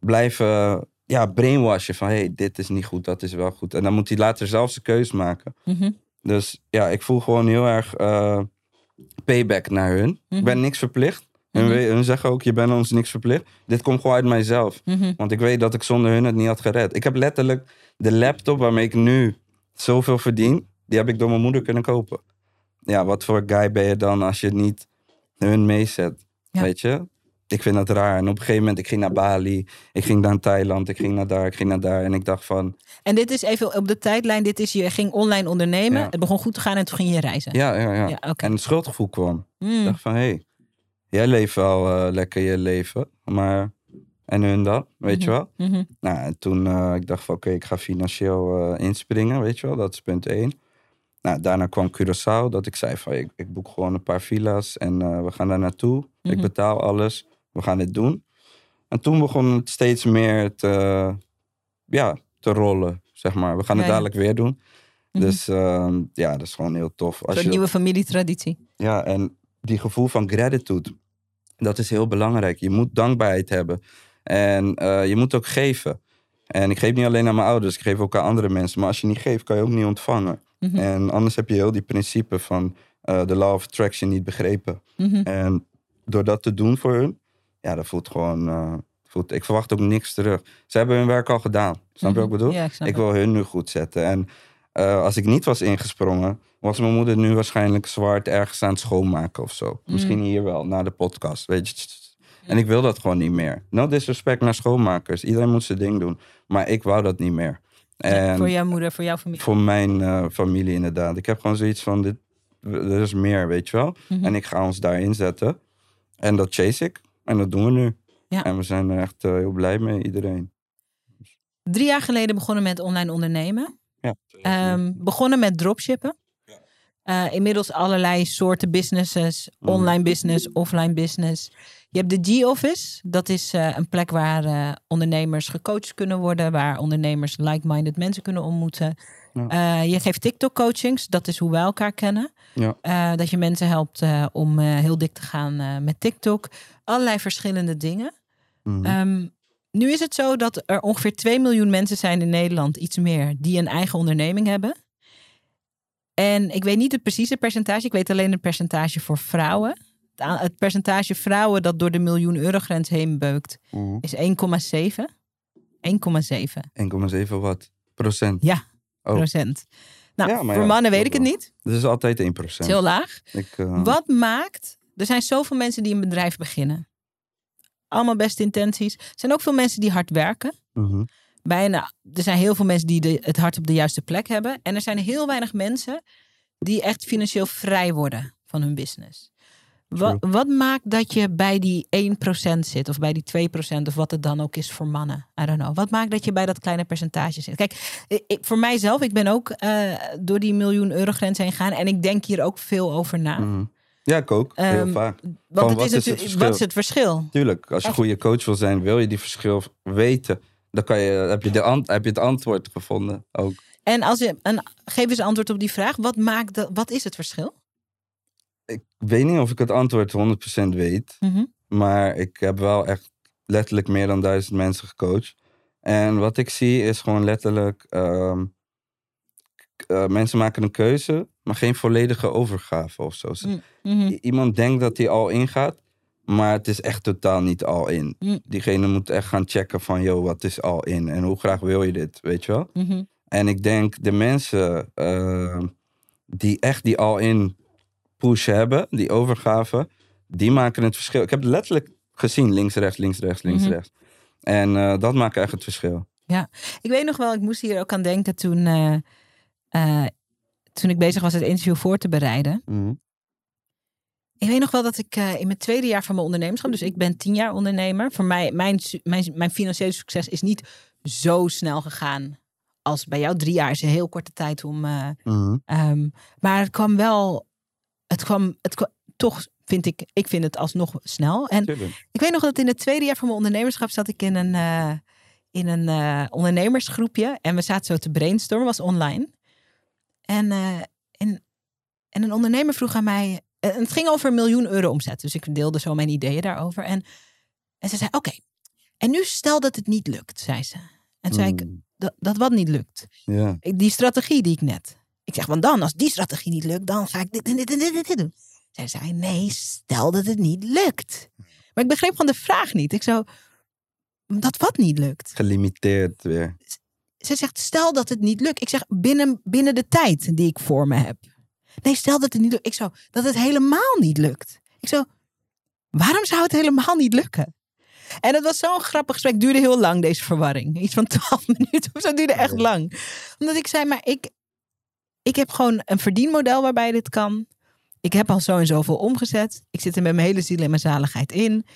blijven brainwashen. Van, hey, dit is niet goed, dat is wel goed. En dan moet hij later zelf zijn keus maken. Mm-hmm. Dus ja, ik voel gewoon heel erg... payback naar hun. Mm-hmm. Ik ben niks verplicht. Mm-hmm. Hun zeggen ook, je bent ons niks verplicht. Dit komt gewoon uit mijzelf. Mm-hmm. Want ik weet dat ik zonder hun het niet had gered. Ik heb letterlijk de laptop waarmee ik nu zoveel verdien, die heb ik door mijn moeder kunnen kopen. Ja, wat voor guy ben je dan als je niet hun meezet? Ja. Weet je? Ik vind dat raar. En op een gegeven moment, ik ging naar Bali. Ik ging naar Thailand. Ik ging naar daar. En ik dacht van... En dit is even op de tijdlijn. Je ging online ondernemen. Ja. Het begon goed te gaan en toen ging je reizen. Ja. Okay. En het schuldgevoel kwam. Ik dacht van, hey, jij leeft wel lekker je leven. Maar... En hun dan, weet je wel? Mm-hmm. Nou, en toen ik dacht van, oké, ik ga financieel inspringen, weet je wel? Dat is punt 1. Nou, daarna kwam Curaçao. Dat ik zei van, ik boek gewoon een paar villa's. En we gaan daar naartoe. Mm-hmm. Ik betaal alles. We gaan dit doen. En toen begon het steeds meer te rollen, zeg maar. We gaan het dadelijk weer doen. Mm-hmm. Dus dat is gewoon heel tof. Een nieuwe familietraditie. Ja, en die gevoel van gratitude, dat is heel belangrijk. Je moet dankbaarheid hebben. En je moet ook geven. En ik geef niet alleen aan mijn ouders, ik geef ook aan andere mensen. Maar als je niet geeft, kan je ook niet ontvangen. Mm-hmm. En anders heb je heel die principe van de law of attraction niet begrepen. Mm-hmm. En door dat te doen voor hun, dat voelt gewoon... ik verwacht ook niks terug. Ze hebben hun werk al gedaan. Snap je wat ik bedoel? Ja, ik wil hun nu goed zetten. En als ik niet was ingesprongen... was mijn moeder nu waarschijnlijk zwart ergens aan het schoonmaken of zo. Mm. Misschien hier wel, na de podcast. Weet je. En ik wil dat gewoon niet meer. No disrespect naar schoonmakers. Iedereen moet zijn ding doen. Maar ik wou dat niet meer. En ja, voor jouw moeder, voor jouw familie? Voor mijn familie inderdaad. Ik heb gewoon zoiets van... er is meer, weet je wel. Mm-hmm. En ik ga ons daarin zetten. En dat chase ik. En dat doen we nu. Ja. En we zijn er echt heel blij mee, iedereen. 3 jaar geleden begonnen met online ondernemen. Ja. Begonnen met dropshippen. Ja. Inmiddels allerlei soorten businesses. Online business, offline business. Je hebt de Geoffice. Dat is een plek waar ondernemers gecoacht kunnen worden. Waar ondernemers like-minded mensen kunnen ontmoeten. Ja. Je geeft TikTok-coachings. Dat is hoe wij elkaar kennen. Ja. Dat je mensen helpt om heel dik te gaan met TikTok. Allerlei verschillende dingen. Mm-hmm. Nu is het zo dat er ongeveer 2 miljoen mensen zijn in Nederland, iets meer, die een eigen onderneming hebben. En ik weet niet het precieze percentage. Ik weet alleen het percentage voor vrouwen. Het percentage vrouwen dat door de miljoen-euro-grens heen beukt, is 1,7 wat? Procent? Ja, procent. Nou, ja, voor mannen weet ik het niet. Dat is altijd 1%. Het is heel laag. Wat maakt... Er zijn zoveel mensen die een bedrijf beginnen. Allemaal beste intenties. Er zijn ook veel mensen die hard werken. Mm-hmm. Er zijn heel veel mensen die het hart op de juiste plek hebben. En er zijn heel weinig mensen die echt financieel vrij worden van hun business. Wat maakt dat je bij die 1% zit of bij die 2% of wat het dan ook is voor mannen? I don't know. Wat maakt dat je bij dat kleine percentage zit? Kijk, voor mijzelf, ik ben ook door die miljoen-euro-grens heen gegaan. En ik denk hier ook veel over na. Mm. Ja, ik ook. Heel vaak. Want wat is het verschil? Tuurlijk, als je een goede coach wil zijn, wil je die verschil weten. Dan heb je het antwoord gevonden ook. En geef eens antwoord op die vraag. Wat is het verschil? Ik weet niet of ik het antwoord 100% weet. Mm-hmm. Maar ik heb wel echt letterlijk meer dan 1000 mensen gecoacht. En wat ik zie is gewoon letterlijk... mensen maken een keuze, maar geen volledige overgave of zo. Mm-hmm. Iemand denkt dat hij al ingaat, maar het is echt totaal niet al in. Mm. Diegene moet echt gaan checken van, wat is al in? En hoe graag wil je dit, weet je wel? Mm-hmm. En ik denk de mensen die echt die al in push hebben, die overgave, die maken het verschil. Ik heb het letterlijk gezien, links, rechts. En dat maakt echt het verschil. Ja, ik weet nog wel, ik moest hier ook aan denken toen ik bezig was het interview voor te bereiden. Mm. Ik weet nog wel dat ik in mijn tweede jaar van mijn ondernemerschap... dus ik ben 10 jaar ondernemer. Voor mij, mijn financiële succes is niet zo snel gegaan als bij jou. 3 jaar is een heel korte tijd om... maar het kwam wel... toch vind ik... Ik vind het alsnog snel. En ik weet nog dat in het tweede jaar van mijn ondernemerschap... zat ik in een ondernemersgroepje. En we zaten zo te brainstormen. Was online. En een ondernemer vroeg aan mij... Het ging over €1 miljoen omzet. Dus ik deelde zo mijn ideeën daarover. En ze zei, oké. En nu stel dat het niet lukt, zei ze. En zei ik, dat wat niet lukt? Ja. Die strategie die ik net... Ik zeg, want dan, als die strategie niet lukt... dan ga ik dit en dit en dit en dit doen. Zij zei, nee, stel dat het niet lukt. Maar ik begreep gewoon de vraag niet. Ik zo, dat wat niet lukt? Gelimiteerd weer. Ze zegt, stel dat het niet lukt. Ik zeg, binnen de tijd die ik voor me heb. Nee, stel dat het niet lukt. Ik zo, dat het helemaal niet lukt. Ik zo, waarom zou het helemaal niet lukken? En het was zo'n grappig gesprek. Duurde heel lang, deze verwarring. Iets van 12 minuten of zo, duurde echt lang. Omdat ik zei, maar ik heb gewoon een verdienmodel waarbij dit kan. Ik heb al zo en zoveel omgezet. Ik zit er met mijn hele ziel en mijn zaligheid in.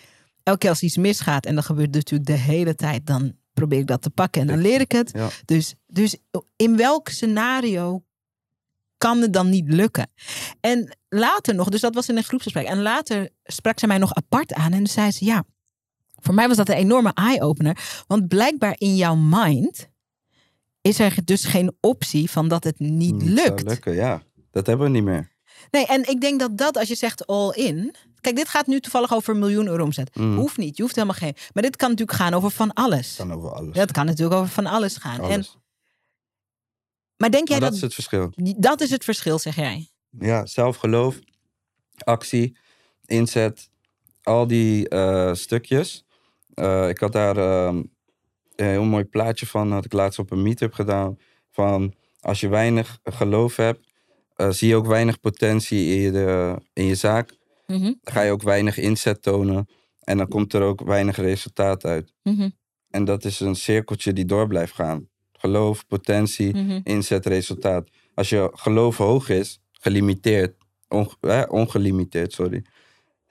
Elke keer als iets misgaat, en dat gebeurt natuurlijk de hele tijd, dan probeer ik dat te pakken en dan leer ik het. Ja. Dus in welk scenario kan het dan niet lukken? En later nog, dus dat was in een groepsgesprek. En later sprak ze mij nog apart aan en zei ze, ja, voor mij was dat een enorme eye-opener. Want blijkbaar in jouw mind is er dus geen optie van dat het niet lukt. Lukken, ja. Dat hebben we niet meer. Nee, en ik denk dat als je zegt all in... Kijk, dit gaat nu toevallig over €1 miljoen omzet. Hoeft niet, je hoeft helemaal geen... Maar dit kan natuurlijk gaan over van alles. Dat kan natuurlijk over van alles gaan. Alles. Maar denk jij dat... Dat is het verschil. Dat is het verschil, zeg jij. Ja, zelfgeloof, actie, inzet, al die stukjes. Ik had daar een heel mooi plaatje van, had ik laatst op een meetup gedaan. Van als je weinig geloof hebt, zie je ook weinig potentie in je zaak. Mm-hmm. Dan ga je ook weinig inzet tonen. En dan komt er ook weinig resultaat uit. Mm-hmm. En dat is een cirkeltje die door blijft gaan. Geloof, potentie, inzet, resultaat. Als je geloof hoog is, ongelimiteerd.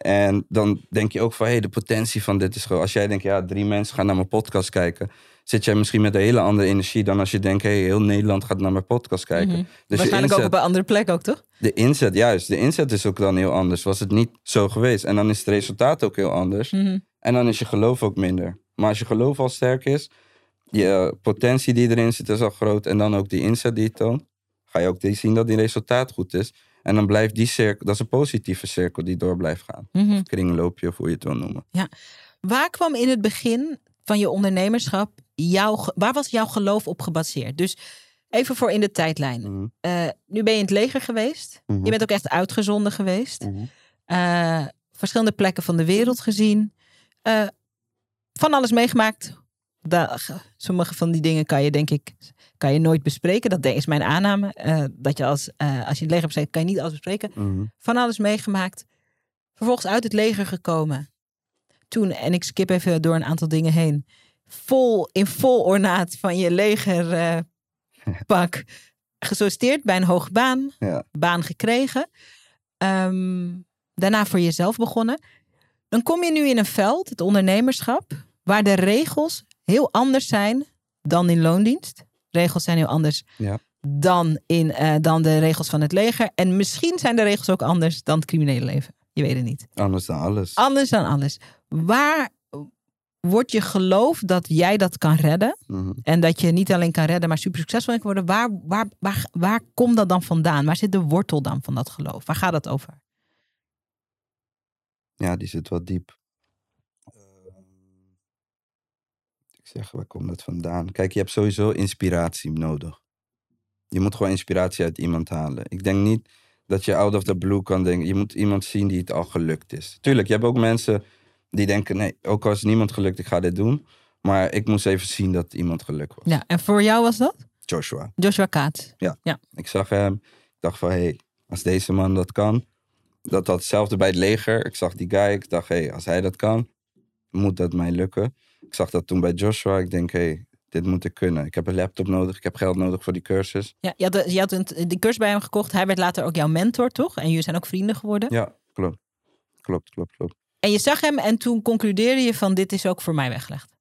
En dan denk je ook van, de potentie van dit is groot. Als jij denkt, 3 mensen gaan naar mijn podcast kijken. zit jij misschien met een hele andere energie dan als je denkt, hey, heel Nederland gaat naar mijn podcast kijken. Mm-hmm. Dus waarschijnlijk inzet, ook op een andere plek ook, toch? De inzet, juist. De inzet is ook dan heel anders. Was het niet zo geweest. En dan is het resultaat ook heel anders. Mm-hmm. En dan is je geloof ook minder. Maar als je geloof al sterk is, je potentie die erin zit is al groot. En dan ook die inzet die je toont. Ga je ook zien dat die resultaat goed is. En dan blijft die cirkel, dat is een positieve cirkel die door blijft gaan. Mm-hmm. Of kringloopje, of hoe je het wil noemen. Ja. Waar kwam in het begin van je ondernemerschap, waar was jouw geloof op gebaseerd? Dus even voor in de tijdlijn. Mm-hmm. Nu ben je in het leger geweest. Mm-hmm. Je bent ook echt uitgezonden geweest. Mm-hmm. Verschillende plekken van de wereld gezien. Van alles meegemaakt. Sommige van die dingen kan je denk ik nooit bespreken. Dat is mijn aanname. Dat je als je in het leger bent, kan je niet alles bespreken. Mm-hmm. Van alles meegemaakt. Vervolgens uit het leger gekomen. Toen, en ik skip even door een aantal dingen heen. In vol ornaat van je legerpak. Gesolliciteerd bij een hoge baan. Ja. Baan gekregen. Daarna voor jezelf begonnen. Dan kom je nu in een veld, het ondernemerschap, waar de regels heel anders zijn dan in loondienst. Regels zijn heel anders dan de regels van het leger. En misschien zijn de regels ook anders dan het criminele leven. Je weet het niet. Anders dan alles. Anders dan alles. Waar wordt je geloof dat jij dat kan redden? Mm-hmm. En dat je niet alleen kan redden, maar super succesvol kan worden. Waar komt dat dan vandaan? Waar zit de wortel dan van dat geloof? Waar gaat dat over? Ja, die zit wat diep. Ik zeg, waar komt dat vandaan? Kijk, je hebt sowieso inspiratie nodig. Je moet gewoon inspiratie uit iemand halen. Ik denk niet dat je out of the blue kan denken. Je moet iemand zien die het al gelukt is. Tuurlijk, je hebt ook mensen die denken, nee, ook als niemand gelukt, ik ga dit doen. Maar ik moest even zien dat iemand gelukt was. Ja, en voor jou was dat? Joshua. Joshua Kaatsen. Ja. Ik zag hem. Ik dacht van, hey, als deze man dat kan. Dat hetzelfde bij het leger. Ik zag die guy. Ik dacht, hey, als hij dat kan, moet dat mij lukken. Ik zag dat toen bij Joshua. Ik denk, hey, dit moet ik kunnen. Ik heb een laptop nodig. Ik heb geld nodig voor die cursus. Ja, je had die cursus bij hem gekocht. Hij werd later ook jouw mentor, toch? En jullie zijn ook vrienden geworden. Ja, klopt. Klopt. En je zag hem en toen concludeerde je van, dit is ook voor mij weggelegd.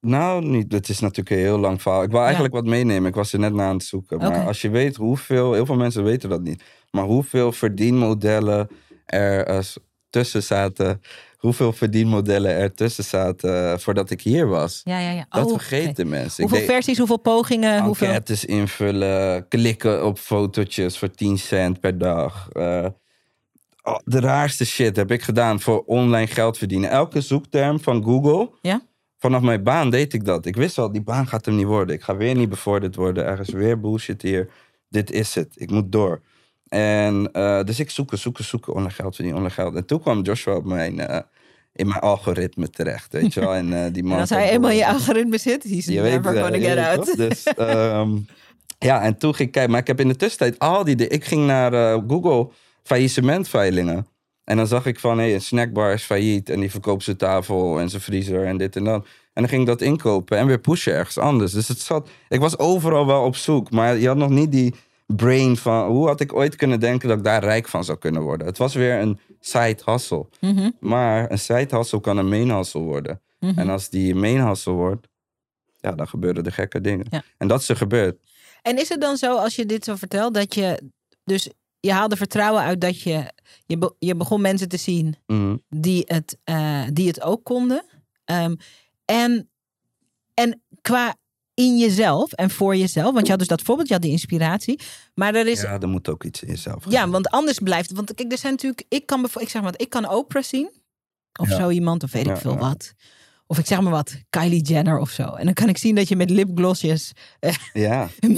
Nou, niet. Het is natuurlijk een heel lang verhaal. Ik wou eigenlijk wat meenemen. Ik was er net na aan het zoeken. Okay. Maar als je weet hoeveel, heel veel mensen weten dat niet. Maar hoeveel verdienmodellen er tussen zaten. Hoeveel verdienmodellen er tussen zaten voordat ik hier was. Ja. Dat vergeten mensen. Hoeveel versies, hoeveel pogingen? Enquêtes invullen, klikken op fotootjes voor 10 cent per dag. De raarste shit heb ik gedaan voor online geld verdienen. Elke zoekterm van Google. Ja? Vanaf mijn baan deed ik dat. Ik wist al, die baan gaat hem niet worden. Ik ga weer niet bevorderd worden. Er is weer bullshit hier. Dit is het. Ik moet door. En dus ik zoeken, online geld. En toen kwam Joshua op in mijn algoritme terecht, weet je wel. En als hij eenmaal in je algoritme zit, he's never gonna get out. Dus, ja, en toen ging ik kijken. Maar ik heb in de tussentijd ik ging naar Google faillissementveilingen. En dan zag ik van, hey, een snackbar is failliet. En die verkoopt zijn tafel en zijn vriezer en dit en dat. En dan ging ik dat inkopen en weer pushen ergens anders. Dus ik was overal wel op zoek. Maar je had nog niet die brain van, hoe had ik ooit kunnen denken dat ik daar rijk van zou kunnen worden? Het was weer een side hustle. Mm-hmm. Maar een side hustle kan een main hustle worden. Mm-hmm. En als die main hustle wordt, ja, dan gebeuren de gekke dingen. Ja. En dat is er gebeurd. En is het dan zo, als je dit zo vertelt, dat je dus, je haalde vertrouwen uit dat je begon mensen te zien, mm-hmm, die het ook konden. En qua in jezelf en voor jezelf. Want je had dus dat voorbeeld, je had die inspiratie. Maar er is... Ja, er moet ook iets in jezelf gaan. Ja, want anders blijft... Want kijk, er zijn natuurlijk... Ik kan Oprah zien. Of zo iemand, of weet ik veel wat. Of ik zeg maar wat, Kylie Jenner of zo. En dan kan ik zien dat je met lipglossjes... een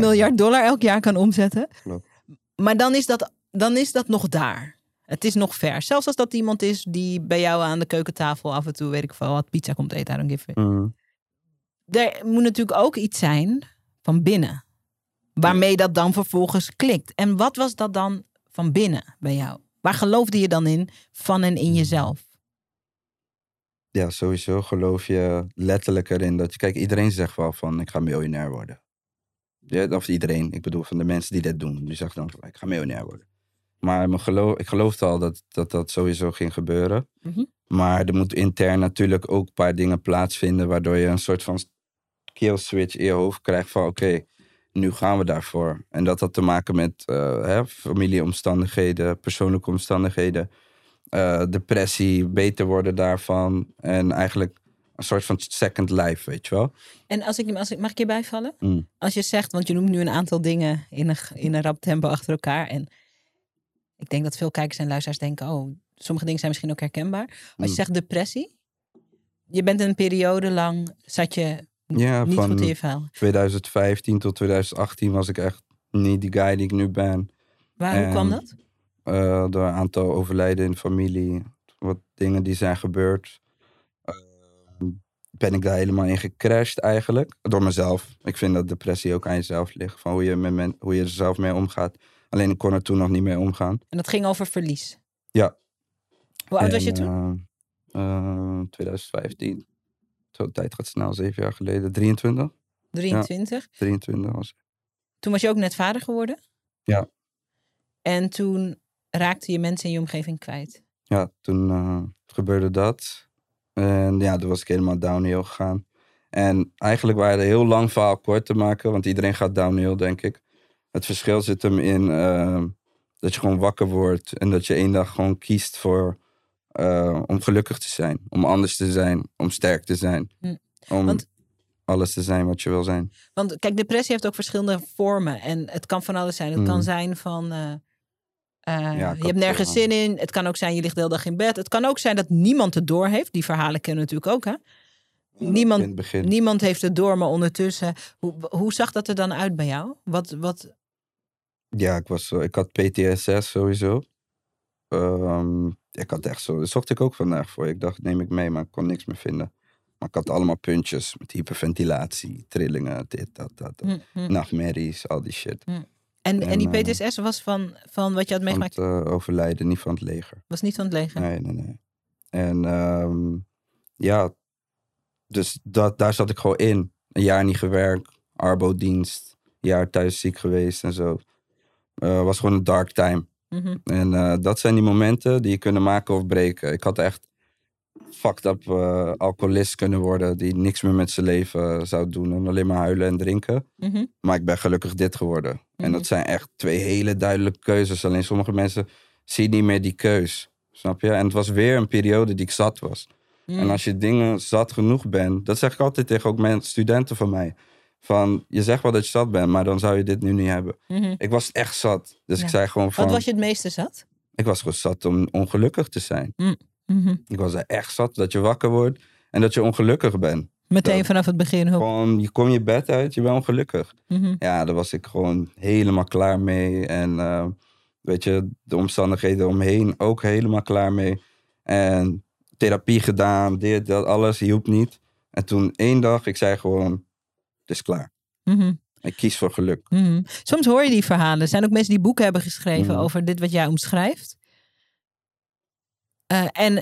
miljard dollar elk jaar kan omzetten. Klopt. Maar dan is dat nog daar. Het is nog ver. Zelfs als dat iemand is die bij jou aan de keukentafel af en toe, weet ik veel wat, pizza komt eten. I don't give it. Mm. Er moet natuurlijk ook iets zijn van binnen. Waarmee dat dan vervolgens klikt. En wat was dat dan van binnen bij jou? Waar geloofde je dan in van en in jezelf? Ja, sowieso geloof je letterlijk erin dat je... Kijk, iedereen zegt wel van, ik ga miljonair worden. Ja, of iedereen, ik bedoel van de mensen die dit doen. Die zegt dan, ik ga miljonair worden. Maar ik geloofde al dat sowieso ging gebeuren. Mm-hmm. Maar er moet intern natuurlijk ook een paar dingen plaatsvinden waardoor je een soort van keelswitch in je hoofd krijgt van oké, nu gaan we daarvoor. En dat had te maken met familieomstandigheden, persoonlijke omstandigheden, depressie, beter worden daarvan. En eigenlijk een soort van second life, weet je wel. En als ik mag ik hierbij vallen? Mm. Als je zegt, want je noemt nu een aantal dingen in een rap tempo achter elkaar. En ik denk dat veel kijkers en luisteraars denken, oh, sommige dingen zijn misschien ook herkenbaar. Als je zegt depressie, je bent een periode lang, zat je niet van goed in je verhaal. 2015 tot 2018 was ik echt niet die guy die ik nu ben. Hoe kwam dat? Door een aantal overlijden in familie, wat dingen die zijn gebeurd. Ben ik daar helemaal in gecrashed eigenlijk. Door mezelf. Ik vind dat depressie ook aan jezelf ligt. Van hoe je er zelf mee omgaat. Alleen ik kon er toen nog niet mee omgaan. En dat ging over verlies? Ja. Hoe oud was je toen? 2015. Zo'n tijd gaat snel, 7 jaar geleden. 23? 23? Ja, 23 was ik. Toen was je ook net vader geworden? Ja. En toen raakte je mensen in je omgeving kwijt? Ja, toen gebeurde dat. En ja, toen was ik helemaal downhill gegaan. En eigenlijk waren we een heel lang verhaal kort te maken. Want iedereen gaat downhill, denk ik. Het verschil zit hem in dat je gewoon wakker wordt. En dat je één dag gewoon kiest voor om gelukkig te zijn. Om anders te zijn. Om sterk te zijn. Om alles te zijn wat je wil zijn. Want kijk, depressie heeft ook verschillende vormen. En het kan van alles zijn. Het kan zijn van... je hebt nergens zin in. Het kan ook zijn, je ligt de hele dag in bed. Het kan ook zijn dat niemand het door heeft. Die verhalen kennen we natuurlijk ook, hè? Niemand heeft het door, maar ondertussen... Hoe zag dat er dan uit bij jou? Wat? Ja, ik had PTSS sowieso. Ik had echt zo... Dat zocht ik ook vandaag voor. Ik dacht, neem ik mee, maar ik kon niks meer vinden. Maar ik had allemaal puntjes met hyperventilatie, trillingen, dit, dat. Nachtmerries, al die shit. En die PTSS was van wat je had meegemaakt? Van het overlijden, niet van het leger. Was niet van het leger? Nee. En dus daar zat ik gewoon in. Een jaar niet gewerkt, arbodienst, een jaar thuis ziek geweest en zo. Was gewoon een dark time. En dat zijn die momenten die je kunnen maken of breken. Ik had echt fucked up alcoholist kunnen worden die niks meer met zijn leven zou doen en alleen maar huilen en drinken. Maar ik ben gelukkig dit geworden. En dat zijn echt 2 hele duidelijke keuzes. Alleen sommige mensen zien niet meer die keus. Snap je? En het was weer een periode die ik zat was. En als je dingen zat genoeg bent, dat zeg ik altijd tegen ook mijn studenten van mij. Van, je zegt wel dat je zat bent, maar dan zou je dit nu niet hebben. Ik was echt zat. Dus ik zei gewoon van... Wat was je het meeste zat? Ik was gewoon zat om ongelukkig te zijn. Ik was er echt zat dat je wakker wordt en dat je ongelukkig bent. Meteen dat, vanaf het begin. Gewoon, je komt je bed uit, je bent ongelukkig. Ja, daar was ik gewoon helemaal klaar mee. En weet je, de omstandigheden omheen ook helemaal klaar mee. En therapie gedaan, dit, dat, alles hielp niet. En toen één dag, ik zei gewoon, het is klaar. Ik kies voor geluk. Soms hoor je die verhalen. Er zijn ook mensen die boeken hebben geschreven over dit wat jij omschrijft. En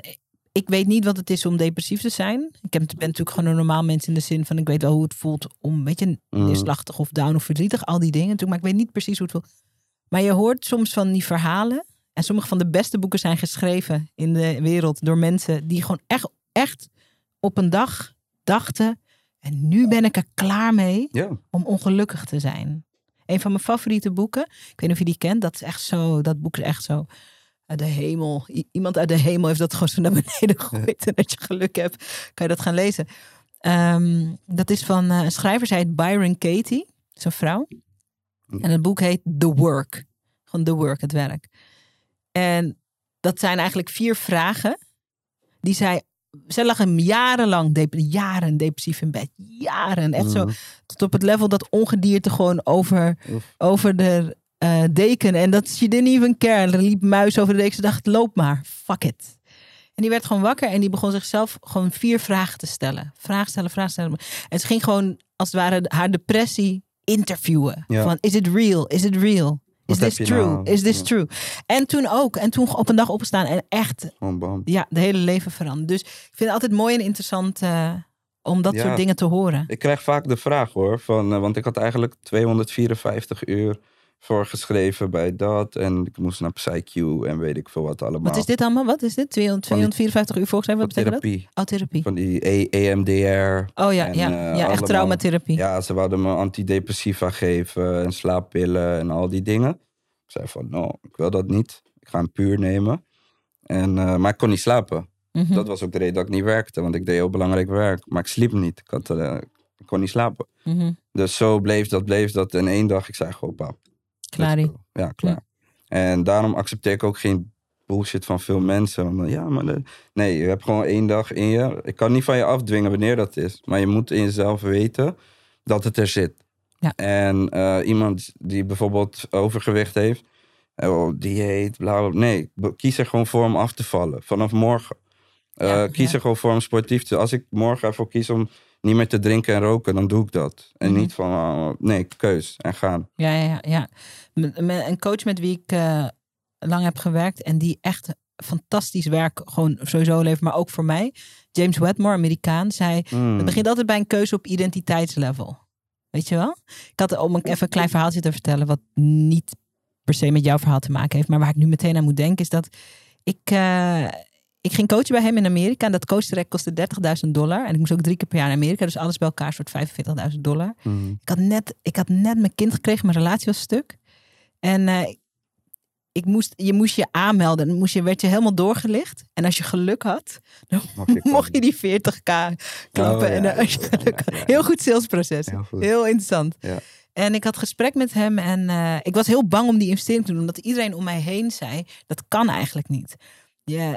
ik weet niet wat het is om depressief te zijn. Ik ben natuurlijk gewoon een normaal mens in de zin van... ik weet wel hoe het voelt om, weet je, neerslachtig of down of verdrietig. Al die dingen natuurlijk, maar ik weet niet precies hoe het voelt. Maar je hoort soms van die verhalen... en sommige van de beste boeken zijn geschreven in de wereld... door mensen die gewoon echt op een dag dachten... en nu ben ik er klaar mee om ongelukkig te zijn. Een van mijn favoriete boeken, ik weet niet of je die kent... dat is echt zo, dat boek is echt zo... Uit de hemel. Iemand uit de hemel heeft dat gewoon zo naar beneden gegooid. En dat je geluk hebt, kan je dat gaan lezen. Dat is van een schrijver, zij heet Byron Katie. Dat is een vrouw. En het boek heet The Work. Gewoon The Work, het werk. En dat zijn eigenlijk 4 vragen. Die zij lag hem jarenlang, jaren depressief in bed. Jaren. Echt zo. Tot op het level dat ongedierte gewoon over de... deken. En dat she didn't even care. En er liep muis over de deken. Ze dacht, loop maar. Fuck it. En die werd gewoon wakker. En die begon zichzelf gewoon 4 vragen te stellen. Vraag stellen. En ze ging gewoon, als het ware, haar depressie interviewen. Ja. Van, is it real? Is this true? Nou? Is this true? En toen ook. En toen op een dag opgestaan. En echt, de hele leven veranderd. Dus ik vind het altijd mooi en interessant... om dat soort dingen te horen. Ik krijg vaak de vraag, hoor. Van, want ik had eigenlijk 254 uur... voor geschreven bij dat. En ik moest naar PsyQ en weet ik veel wat allemaal. Wat is dit allemaal? Wat is dit? 254 uur volgens mij? Wat betekent therapie. Dat? Therapie. Van die EMDR. Oh ja, en, echt traumatherapie. Ja, ze wilden me antidepressiva geven en slaappillen en al die dingen. Ik zei van, nou, ik wil dat niet. Ik ga hem puur nemen. En, maar ik kon niet slapen. Mm-hmm. Dat was ook de reden dat ik niet werkte. Want ik deed heel belangrijk werk. Maar ik sliep niet. Ik kon niet slapen. Mm-hmm. Dus zo bleef dat. En één dag, ik zei gewoon, pap. Klaar. Ja, klaar. En daarom accepteer ik ook geen bullshit van veel mensen. Want, ja, maar nee, je hebt gewoon één dag in je. Ik kan niet van je afdwingen wanneer dat is. Maar je moet in jezelf weten dat het er zit. Ja. En iemand die bijvoorbeeld overgewicht heeft. Oh, dieet, bla, bla, bla. Nee, kies er gewoon voor om af te vallen. Vanaf morgen. Kies er gewoon voor om sportief te zijn. Als ik morgen ervoor kies om niet meer te drinken en roken, dan doe ik dat. En niet van, nee, keus en gaan. Ja. Een coach met wie ik lang heb gewerkt en die echt fantastisch werk gewoon sowieso levert, maar ook voor mij. James Wedmore, Amerikaan, zei, het begint altijd bij een keuze op identiteitslevel. Weet je wel? Ik had om even een klein verhaaltje te vertellen wat niet per se met jouw verhaal te maken heeft, maar waar ik nu meteen aan moet denken is dat ik ging coachen bij hem in Amerika. En dat coachtraject kostte $30.000. En ik moest ook 3 keer per jaar naar Amerika. Dus alles bij elkaar soort $45.000. Mm. Ik had net mijn kind gekregen. Mijn relatie was stuk. En je moest je aanmelden. Dan werd je helemaal doorgelicht. En als je geluk had, dan mocht je die 40k klappen. Oh, ja. En als je geluk had. Heel goed salesproces. Heel goed. Heel interessant. Ja. En ik had gesprek met hem. En ik was heel bang om die investering te doen. Omdat iedereen om mij heen zei, dat kan eigenlijk niet.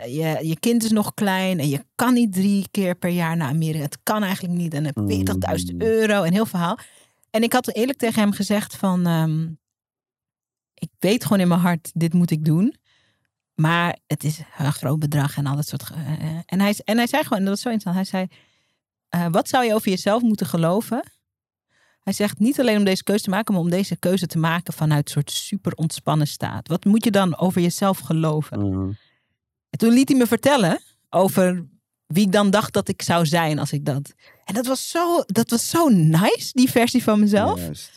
Je kind is nog klein en je kan niet 3 keer per jaar naar Amerika. Het kan eigenlijk niet. En €40.000 en heel verhaal. En ik had eerlijk tegen hem gezegd van, ik weet gewoon in mijn hart, dit moet ik doen. Maar het is een groot bedrag en al dat soort. En hij zei gewoon, en dat was zo interessant. Hij zei, wat zou je over jezelf moeten geloven? Hij zegt, niet alleen om deze keuze te maken, maar om deze keuze te maken vanuit een soort super ontspannen staat. Wat moet je dan over jezelf geloven? Mm. En toen liet hij me vertellen over wie ik dan dacht dat ik zou zijn als ik dat. En dat was zo nice, die versie van mezelf. Juist.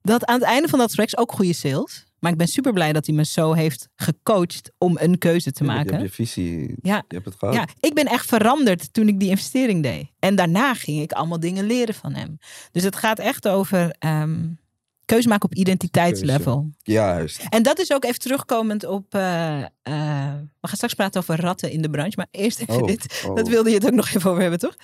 Dat aan het einde van dat traject ook goede sales. Maar ik ben super blij dat hij me zo heeft gecoacht om een keuze te maken. Je hebt je visie, je hebt het gehad. Ja, ik ben echt veranderd toen ik die investering deed. En daarna ging ik allemaal dingen leren van hem. Dus het gaat echt over keuze maken op identiteitslevel. Juist. En dat is ook even terugkomend op. We gaan straks praten over ratten in de branche. Maar eerst even dit. Oh. Dat wilde je het ook nog even over hebben, toch?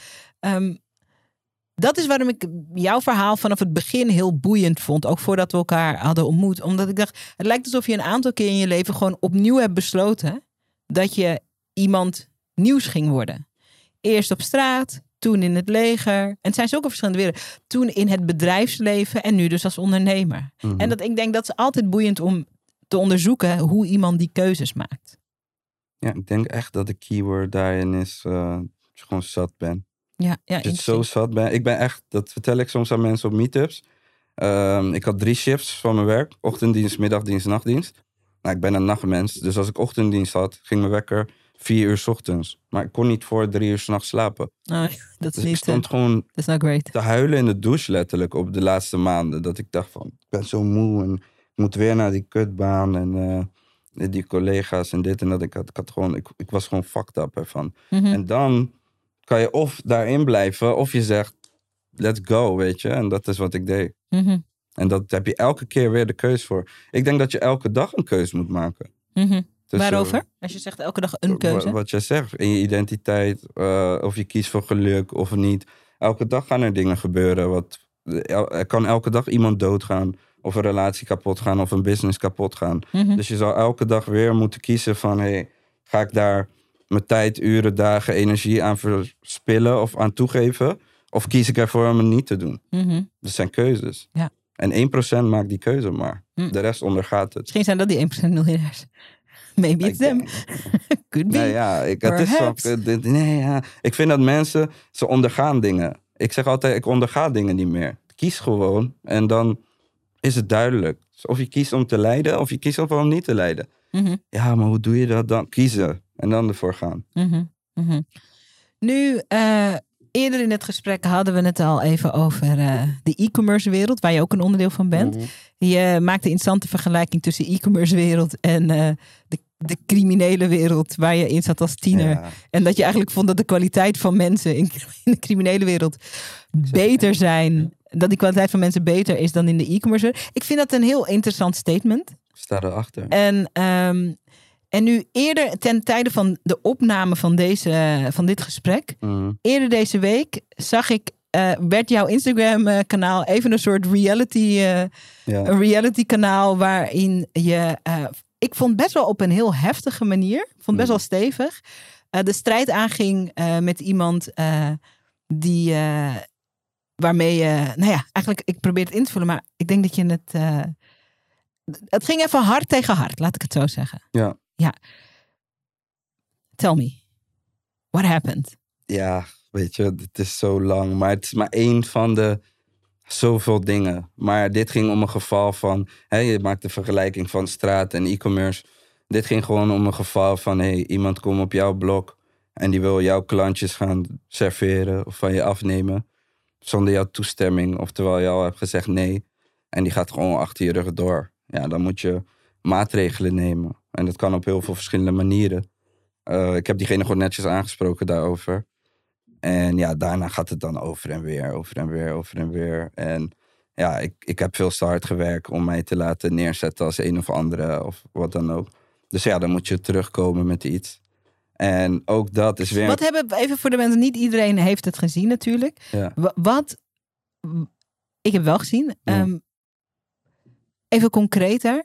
Dat is waarom ik jouw verhaal vanaf het begin heel boeiend vond. Ook voordat we elkaar hadden ontmoet. Omdat ik dacht, het lijkt alsof je een aantal keer in je leven gewoon opnieuw hebt besloten dat je iemand nieuws ging worden. Eerst op straat. Toen in het leger. En het zijn zulke verschillende werelden. Toen in het bedrijfsleven en nu dus als ondernemer. Mm-hmm. En ik denk dat is altijd boeiend om te onderzoeken hoe iemand die keuzes maakt. Ja, ik denk echt dat de keyword daarin is dat je gewoon zat bent. Ja, dat je zo zat bent. Ik ben echt, dat vertel ik soms aan mensen op meetups. Ik had 3 shifts van mijn werk. Ochtenddienst, middagdienst, nachtdienst. Nou, ik ben een nachtmens. Dus als ik ochtenddienst had, ging mijn wekker 4 uur 's ochtends. Maar ik kon niet voor 3 uur 's nachts slapen. Dus ik stond gewoon te huilen in de douche letterlijk op de laatste maanden. Dat ik dacht van, ik ben zo moe en ik moet weer naar die kutbaan. En die collega's en dit en dat. Ik was gewoon fucked up ervan. Mm-hmm. En dan kan je of daarin blijven of je zegt, let's go, weet je. En dat is wat ik deed. Mm-hmm. En dat heb je elke keer weer de keus voor. Ik denk dat je elke dag een keus moet maken. Mm-hmm. Dus waarover? Als je zegt elke dag een keuze. Wat jij zegt, in je identiteit, of je kiest voor geluk of niet. Elke dag gaan er dingen gebeuren. Er kan elke dag iemand doodgaan. Of een relatie kapot gaan, of een business kapot gaan. Mm-hmm. Dus je zal elke dag weer moeten kiezen van, hey, ga ik daar mijn tijd, uren, dagen, energie aan verspillen of aan toegeven? Of kies ik ervoor om het niet te doen? Mm-hmm. Dat zijn keuzes. Ja. En 1% maakt die keuze maar. Mm. De rest ondergaat het. Misschien zijn dat die 1% miljonairs. Maybe it's them. Could be. Ik vind dat mensen, ze ondergaan dingen. Ik zeg altijd, ik onderga dingen niet meer. Kies gewoon en dan is het duidelijk. Of je kiest om te lijden, of je kiest om niet te lijden. Mm-hmm. Ja, maar hoe doe je dat dan? Kiezen en dan ervoor gaan. Mm-hmm. Mm-hmm. Nu Eerder in het gesprek hadden we het al even over de e-commerce wereld, waar je ook een onderdeel van bent. Mm-hmm. Je maakt een interessante vergelijking tussen e-commerce wereld en de criminele wereld waar je in zat als tiener. Ja. En dat je eigenlijk vond dat de kwaliteit van mensen in de criminele wereld beter zijn. Dat die kwaliteit van mensen beter is dan in de e-commerce wereld. Ik vind dat een heel interessant statement. Ik sta erachter. En nu eerder, ten tijde van de opname van dit gesprek, eerder deze week zag ik, werd jouw Instagram-kanaal even een soort reality-kanaal waarin je, ik vond best wel op een heel heftige manier, vond best wel stevig, de strijd aanging met iemand die, waarmee je, nou ja, eigenlijk, ik probeer het in te vullen, maar ik denk dat je het, het ging even hard tegen hard, laat ik het zo zeggen. Ja. Ja, tell me, what happened? Ja, weet je, het is zo lang, maar het is maar één van de zoveel dingen. Maar dit ging om een geval van, hè, je maakt de vergelijking van straat en e-commerce. Dit ging gewoon om een geval van, iemand komt op jouw blog en die wil jouw klantjes gaan serveren of van je afnemen zonder jouw toestemming. Of terwijl je al hebt gezegd nee en die gaat gewoon achter je rug door. Ja, dan moet je maatregelen nemen. En dat kan op heel veel verschillende manieren. Ik heb diegene gewoon netjes aangesproken daarover. En ja, daarna gaat het dan over en weer. En ja, ik heb veel te hard gewerkt om mij te laten neerzetten als een of andere of wat dan ook. Dus ja, dan moet je terugkomen met iets. En ook dat is weer... Wat hebben we even voor de mensen... Niet iedereen heeft het gezien natuurlijk. Ja. Wat... Ik heb wel gezien. Ja. Even concreter.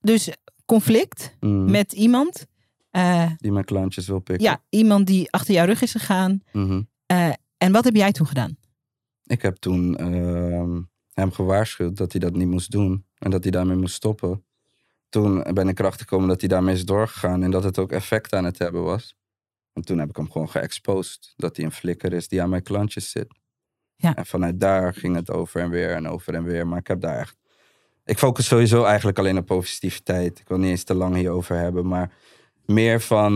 Dus... conflict met iemand. Die mijn klantjes wil pikken. Ja, iemand die achter jouw rug is gegaan. Mm-hmm. En wat heb jij toen gedaan? Ik heb toen hem gewaarschuwd dat hij dat niet moest doen. En dat hij daarmee moest stoppen. Toen ben ik erachter gekomen dat hij daarmee is doorgegaan. En dat het ook effect aan het hebben was. En toen heb ik hem gewoon geëxposed. Dat hij een flikker is die aan mijn klantjes zit. Ja. En vanuit daar ging het over en weer. Maar ik heb daar echt... Ik focus sowieso eigenlijk alleen op positiviteit. Ik wil niet eens te lang hierover hebben. Maar meer van...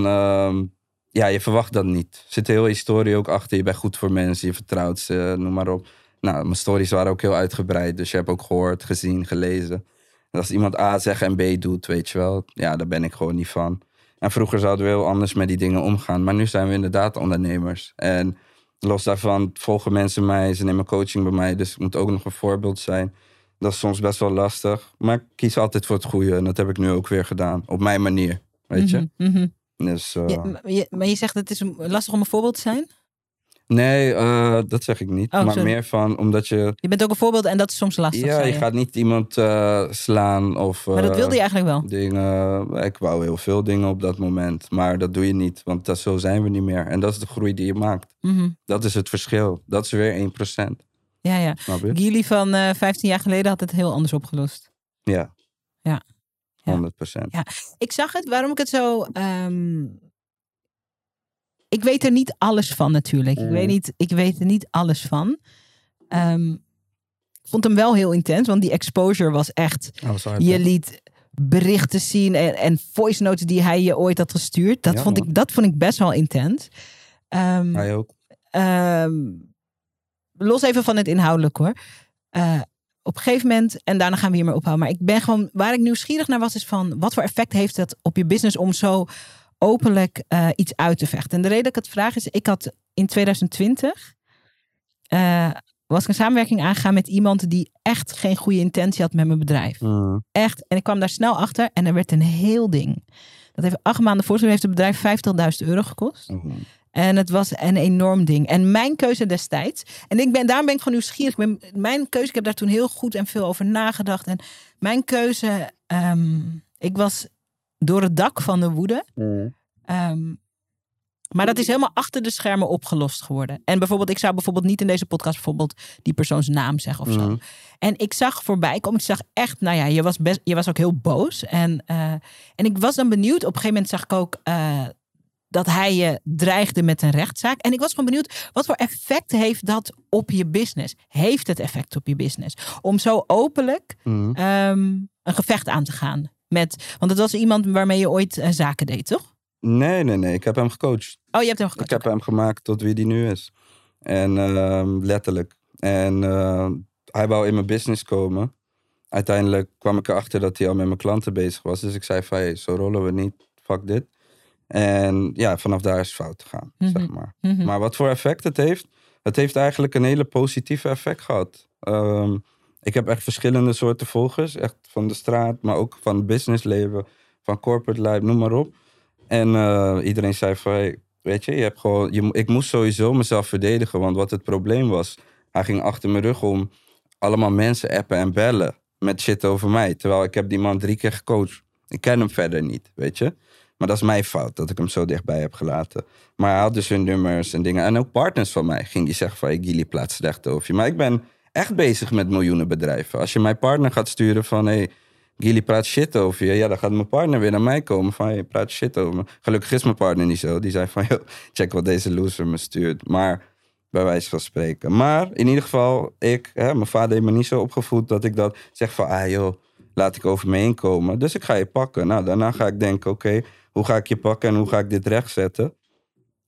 ja, je verwacht dat niet. Er zit de hele historie ook achter. Je bent goed voor mensen. Je vertrouwt ze. Noem maar op. Nou, mijn stories waren ook heel uitgebreid. Dus je hebt ook gehoord, gezien, gelezen. En als iemand A zegt en B doet, weet je wel. Ja, daar ben ik gewoon niet van. En vroeger zouden we heel anders met die dingen omgaan. Maar nu zijn we inderdaad ondernemers. En los daarvan volgen mensen mij. Ze nemen coaching bij mij. Dus ik moet ook nog een voorbeeld zijn. Dat is soms best wel lastig. Maar ik kies altijd voor het goede. En dat heb ik nu ook weer gedaan. Op mijn manier. Weet je? Mm-hmm. Dus, maar je zegt dat het is lastig om een voorbeeld te zijn? Nee, dat zeg ik niet. Maar meer van omdat je... Je bent ook een voorbeeld en dat is soms lastig. Ja, je gaat niet iemand slaan. Of, maar dat wilde je eigenlijk wel? Ik wou heel veel dingen op dat moment. Maar dat doe je niet. Want zo zijn we niet meer. En dat is de groei die je maakt. Mm-hmm. Dat is het verschil. Dat is weer 1%. Ja. Gilly van 15 jaar geleden had het heel anders opgelost. Ja. 100%. Ja. Ik zag het, waarom ik het zo... Ik weet er niet alles van natuurlijk. Ik weet er niet alles van. Ik vond hem wel heel intens, want die exposure was echt... Je liet berichten zien en voice notes die hij je ooit had gestuurd. Dat vond ik best wel intens. Hij ook. Los even van het inhoudelijk hoor. Op een gegeven moment, en daarna gaan we hier maar ophouden. Maar ik ben gewoon, waar ik nieuwsgierig naar was, is van wat voor effect heeft dat op je business om zo openlijk iets uit te vechten? En de reden dat ik het vraag is, ik had in 2020 was ik een samenwerking aangegaan met iemand die echt geen goede intentie had met mijn bedrijf. Echt. En ik kwam daar snel achter en er werd een heel ding. Dat heeft 8 maanden heeft het bedrijf €50.000 gekost. Mm-hmm. En het was een enorm ding. En mijn keuze destijds. En daarom ben ik gewoon nieuwsgierig. Ik heb daar toen heel goed en veel over nagedacht. En mijn keuze... ik was door het dak van de woede. Maar dat is helemaal achter de schermen opgelost geworden. En bijvoorbeeld, ik zou niet in deze podcast die persoons naam zeggen of zo. En ik zag voorbij komen. Ik zag echt, je was ook heel boos. En ik was dan benieuwd. Op een gegeven moment zag ik ook... dat hij je dreigde met een rechtszaak. En ik was gewoon benieuwd, wat voor effect heeft dat op je business? Heeft het effect op je business? Om zo openlijk een gevecht aan te gaan. Want het was iemand waarmee je ooit zaken deed, toch? Nee. Ik heb hem gecoacht. Oh, je hebt hem gecoacht. Ik heb hem gemaakt tot wie die nu is. En letterlijk. En hij wou in mijn business komen. Uiteindelijk kwam ik erachter dat hij al met mijn klanten bezig was. Dus ik zei van, hey, zo rollen we niet. Fuck dit. En ja, vanaf daar is het fout gegaan, zeg maar. Mm-hmm. Maar wat voor effect het heeft? Het heeft eigenlijk een hele positieve effect gehad. Ik heb echt verschillende soorten volgers. Echt van de straat, maar ook van het businessleven. Van corporate life, noem maar op. En iedereen zei van, hey, weet je, ik moest sowieso mezelf verdedigen. Want wat het probleem was, hij ging achter mijn rug om allemaal mensen appen en bellen met shit over mij. Terwijl ik heb die man 3 keer gecoacht. Ik ken hem verder niet, weet je. Maar dat is mijn fout, dat ik hem zo dichtbij heb gelaten. Maar hij had dus hun nummers en dingen. En ook partners van mij ging die zeggen van, hey, Gilly plaatst slecht over je. Maar ik ben echt bezig met miljoenen bedrijven. Als je mijn partner gaat sturen van, hey, Gilly praat shit over je. Ja, dan gaat mijn partner weer naar mij komen van, hey, praat shit over me. Gelukkig is mijn partner niet zo. Die zei van, yo, check wat deze loser me stuurt. Maar bij wijze van spreken. Maar in ieder geval, mijn vader heeft me niet zo opgevoed dat ik dat zeg van, ah joh, laat ik over me heen komen. Dus ik ga je pakken. Nou, daarna ga ik denken, oké, hoe ga ik je pakken en hoe ga ik dit rechtzetten?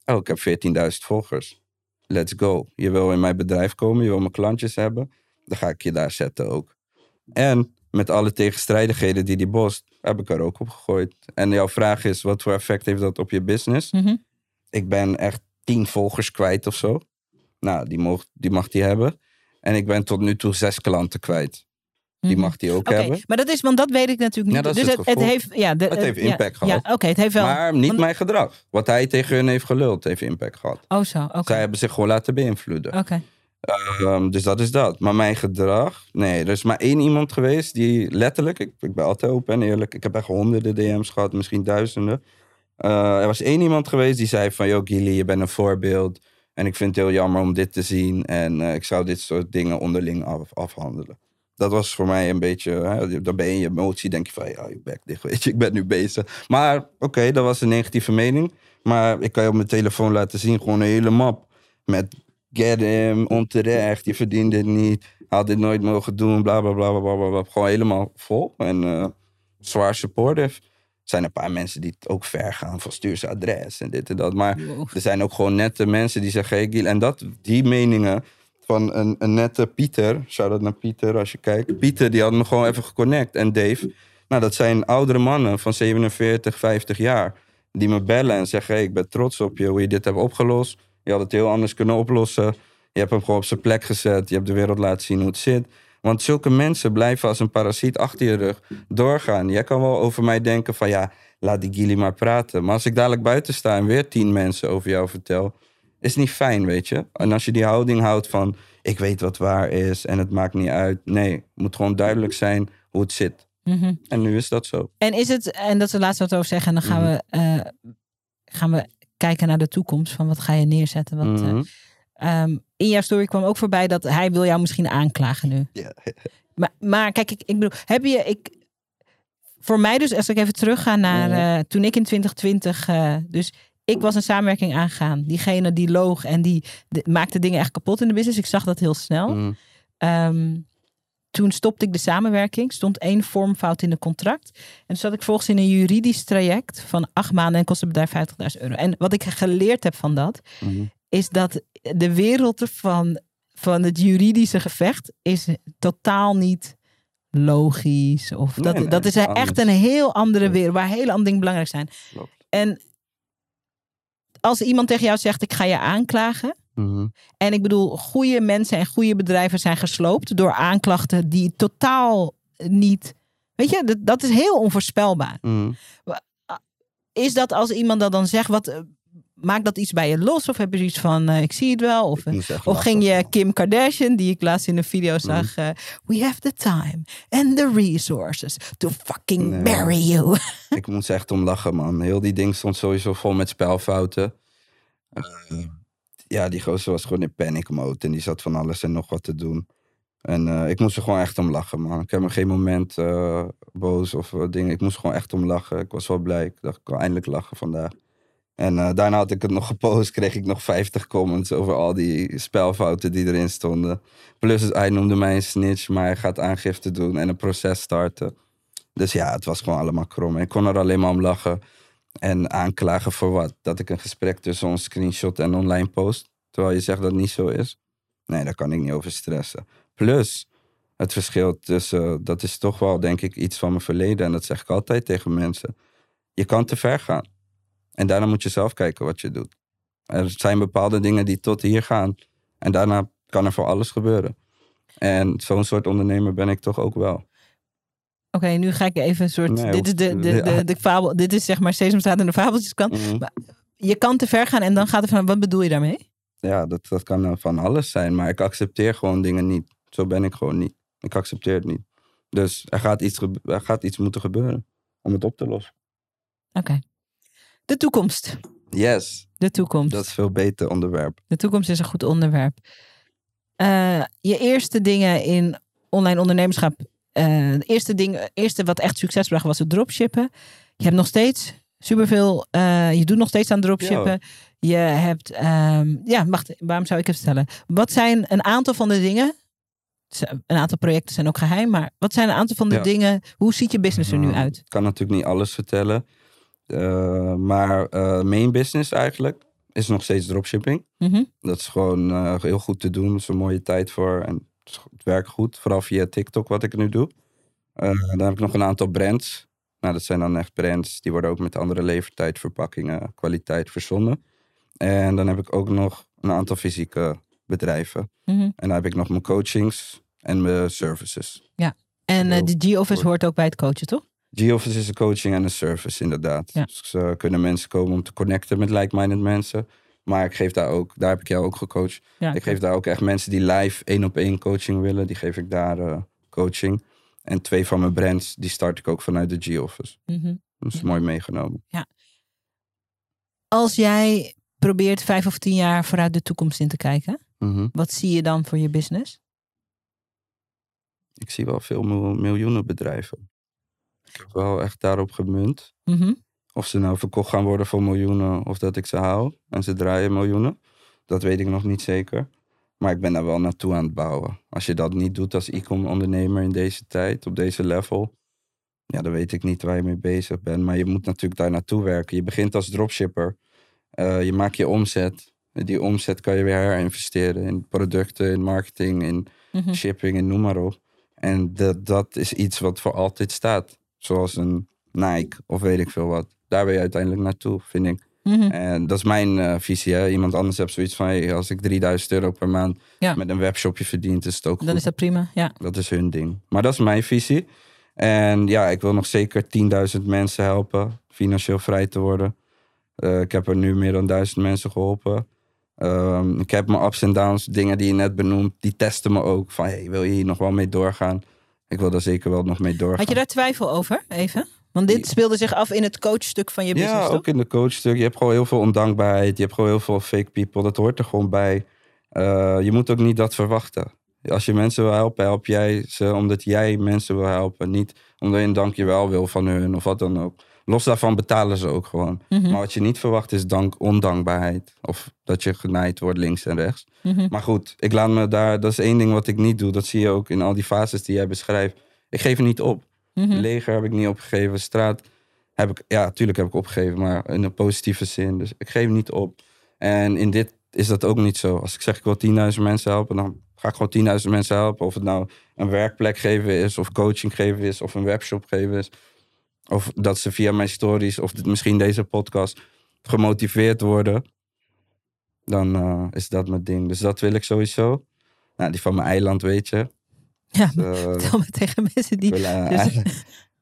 Oh, ik heb 14.000 volgers. Let's go. Je wil in mijn bedrijf komen, je wil mijn klantjes hebben. Dan ga ik je daar zetten ook. En met alle tegenstrijdigheden die bost, heb ik er ook op gegooid. En jouw vraag is, wat voor effect heeft dat op je business? Mm-hmm. Ik ben echt 10 volgers kwijt of zo. Nou, die mag die hebben. En ik ben tot nu toe 6 klanten kwijt. Die mag die ook hebben. Maar dat is, want dat weet ik natuurlijk niet. Ja, dus het heeft impact gehad. Ja, het heeft wel, maar niet mijn gedrag. Wat hij tegen hun heeft geluld, heeft impact gehad. Oh zo, oké. Zij hebben zich gewoon laten beïnvloeden. Oké. Dus dat is dat. Maar mijn gedrag, nee, er is maar 1 iemand geweest die letterlijk, ik ben altijd open en eerlijk, ik heb echt honderden DM's gehad, misschien duizenden. Er was 1 iemand geweest die zei van, yo Gilly, je bent een voorbeeld. En ik vind het heel jammer om dit te zien. En ik zou dit soort dingen onderling afhandelen. Dat was voor mij een beetje, dan ben je in je emotie, denk je van, ja, je bek dicht, weet je, ik ben nu bezig. Maar oké, dat was een negatieve mening. Maar ik kan je op mijn telefoon laten zien, gewoon een hele map. Met get him, onterecht, je verdient dit niet, had dit nooit mogen doen, bla, bla, bla, bla, bla, bla. Gewoon helemaal vol en zwaar supportive. Er zijn een paar mensen die het ook ver gaan van stuur zijn adres en dit en dat. Maar er zijn ook gewoon nette mensen die zeggen, hey Gil, en die meningen van een nette Pieter. Shout-out naar Pieter als je kijkt. Pieter, die had me gewoon even geconnect. En Dave, nou dat zijn oudere mannen van 47, 50 jaar. Die me bellen en zeggen, hey, ik ben trots op je hoe je dit hebt opgelost. Je had het heel anders kunnen oplossen. Je hebt hem gewoon op zijn plek gezet. Je hebt de wereld laten zien hoe het zit. Want zulke mensen blijven als een parasiet achter je rug doorgaan. Jij kan wel over mij denken van, ja, laat die Gilly maar praten. Maar als ik dadelijk buiten sta en weer 10 mensen over jou vertel, is niet fijn, weet je. En als je die houding houdt van, ik weet wat waar is en het maakt niet uit. Nee, het moet gewoon duidelijk zijn hoe het zit. Mm-hmm. En nu is dat zo. En is het, en dat is het laatste wat we over zeggen, en dan gaan, we gaan kijken naar de toekomst van wat ga je neerzetten, wat... in jouw story kwam ook voorbij dat hij wil jou misschien aanklagen nu. Yeah. Maar kijk, ik bedoel, heb je... voor mij dus, als ik even terugga naar... toen ik in 2020... dus ik was een samenwerking aangegaan. Diegene die loog en die maakte dingen echt kapot in de business. Ik zag dat heel snel. Toen stopte ik de samenwerking. Stond 1 vormfout in de contract. En toen zat ik volgens in een juridisch traject van 8 maanden... en kostte het bedrijf €50.000. En wat ik geleerd heb van dat... is dat de wereld van het juridische gevecht is totaal niet logisch. Of dat is anders. Echt een heel andere wereld, waar hele andere dingen belangrijk zijn. Klopt. En als iemand tegen jou zegt, ik ga je aanklagen. En ik bedoel, goede mensen en goede bedrijven zijn gesloopt door aanklachten die totaal niet... Weet je, dat is heel onvoorspelbaar. Is dat als iemand dat dan zegt... wat maakt dat iets bij je los? Of heb je iets van, ik zie het wel? Of ging je Kim Kardashian, die ik laatst in een video zag... we have the time and the resources to fucking marry you. Ik moest echt om lachen, man. Heel die ding stond sowieso vol met spelfouten. Ja, die gozer was gewoon in panic mode. En die zat van alles en nog wat te doen. En ik moest er gewoon echt om lachen, man. Ik heb me geen moment boos of dingen. Ik moest gewoon echt om lachen. Ik was wel blij. Ik dacht, ik kan eindelijk lachen vandaag. En daarna had ik het nog gepost, kreeg ik nog 50 comments over al die spelfouten die erin stonden. Plus, hij noemde mij een snitch, maar hij gaat aangifte doen en een proces starten. Dus ja, het was gewoon allemaal krom. Ik kon er alleen maar om lachen en aanklagen voor wat? Dat ik een gesprek tussen ons screenshot en online post? Terwijl je zegt dat het niet zo is. Nee, daar kan ik niet over stressen. Plus, het verschil tussen... Dat is toch wel, denk ik, iets van mijn verleden. En dat zeg ik altijd tegen mensen. Je kan te ver gaan. En daarna moet je zelf kijken wat je doet. Er zijn bepaalde dingen die tot hier gaan. En daarna kan er voor alles gebeuren. En zo'n soort ondernemer ben ik toch ook wel. Oké, nu ga ik even een soort... Nee, dit is de fabel. Dit is zeg maar Sesamstraat en de fabeltjeskant. Maar je kan te ver gaan en dan gaat er van... Wat bedoel je daarmee? Ja, dat kan van alles zijn. Maar ik accepteer gewoon dingen niet. Zo ben ik gewoon niet. Ik accepteer het niet. Dus er gaat iets moeten gebeuren om het op te lossen. Oké. De toekomst. Yes. De toekomst. Dat is veel beter onderwerp. De toekomst is een goed onderwerp. Je eerste dingen in online ondernemerschap... Het eerste wat echt succes bracht was het dropshippen. Je hebt nog steeds superveel... je doet nog steeds aan dropshippen. Yo. Je hebt... wacht, waarom zou ik het stellen? Wat zijn een aantal van de dingen... Een aantal projecten zijn ook geheim, maar wat zijn een aantal van de dingen... Hoe ziet je business er nu uit? Ik kan natuurlijk niet alles vertellen. Maar main business eigenlijk is nog steeds dropshipping. Mm-hmm. Dat is gewoon heel goed te doen. Er is een mooie tijd voor en het werkt goed. Vooral via TikTok wat ik nu doe. Dan heb ik nog een aantal brands. Nou, dat zijn dan echt brands. Die worden ook met andere levertijd, verpakkingen, kwaliteit verzonnen. En dan heb ik ook nog een aantal fysieke bedrijven. Mm-hmm. En dan heb ik nog mijn coachings en mijn services. Ja, en de Geoffice hoort ook bij het coachen, toch? Geoffice is een coaching en een service, inderdaad. Ja. Dus kunnen mensen komen om te connecten met like-minded mensen. Maar ik geef daar ook, daar heb ik jou ook gecoacht. Ja. Ik geef daar ook echt mensen die live 1-op-1 coaching willen. Die geef ik daar coaching. En 2 van mijn brands, die start ik ook vanuit de Geoffice. Mm-hmm. Dat is mooi meegenomen. Ja. Als jij probeert 5 of 10 jaar vooruit de toekomst in te kijken... Mm-hmm. Wat zie je dan voor je business? Ik zie wel veel miljoenen bedrijven. Ik heb wel echt daarop gemunt. Mm-hmm. Of ze nou verkocht gaan worden voor miljoenen... of dat ik ze hou en ze draaien miljoenen. Dat weet ik nog niet zeker. Maar ik ben daar wel naartoe aan het bouwen. Als je dat niet doet als e-com ondernemer in deze tijd... op deze level... ja, dan weet ik niet waar je mee bezig bent. Maar je moet natuurlijk daar naartoe werken. Je begint als dropshipper. Je maakt je omzet... Die omzet kan je weer herinvesteren in producten, in marketing, in shipping en noem maar op. En dat is iets wat voor altijd staat. Zoals een Nike of weet ik veel wat. Daar ben je uiteindelijk naartoe, vind ik. Mm-hmm. En dat is mijn visie. Hè? Iemand anders heeft zoiets van, hey, als ik €3.000 per maand met een webshopje verdient, is het ook goed. Dan is dat prima, ja. Dat is hun ding. Maar dat is mijn visie. En ja, ik wil nog zeker 10.000 mensen helpen financieel vrij te worden. Ik heb er nu meer dan 1000 mensen geholpen. Ik heb mijn ups en downs, dingen die je net benoemt, die testen me ook. Van, hey, wil je hier nog wel mee doorgaan? Ik wil daar zeker wel nog mee doorgaan. Had je daar twijfel over, even? Want dit speelde zich af in het coachstuk van je business, toch? Ja, ook in het coachstuk. Je hebt gewoon heel veel ondankbaarheid. Je hebt gewoon heel veel fake people. Dat hoort er gewoon bij. Je moet ook niet dat verwachten. Als je mensen wil helpen, help jij ze omdat jij mensen wil helpen. Niet omdat je een dankjewel wil van hun of wat dan ook. Los daarvan betalen ze ook gewoon. Mm-hmm. Maar wat je niet verwacht is ondankbaarheid. Of dat je genaaid wordt links en rechts. Mm-hmm. Maar goed, ik laat me daar... Dat is één ding wat ik niet doe. Dat zie je ook in al die fases die jij beschrijft. Ik geef niet op. Mm-hmm. Leger heb ik niet opgegeven. Straat heb ik... Ja, tuurlijk heb ik opgegeven. Maar in een positieve zin. Dus ik geef niet op. En in dit is dat ook niet zo. Als ik zeg ik wil 10.000 mensen helpen... dan ga ik gewoon 10.000 mensen helpen. Of het nou een werkplek geven is... of coaching geven is... of een webshop geven is... Of dat ze via mijn stories of misschien deze podcast gemotiveerd worden. Dan is dat mijn ding. Dus dat wil ik sowieso. Nou, die van mijn eiland, weet je. Ja, vertel maar tegen mensen die...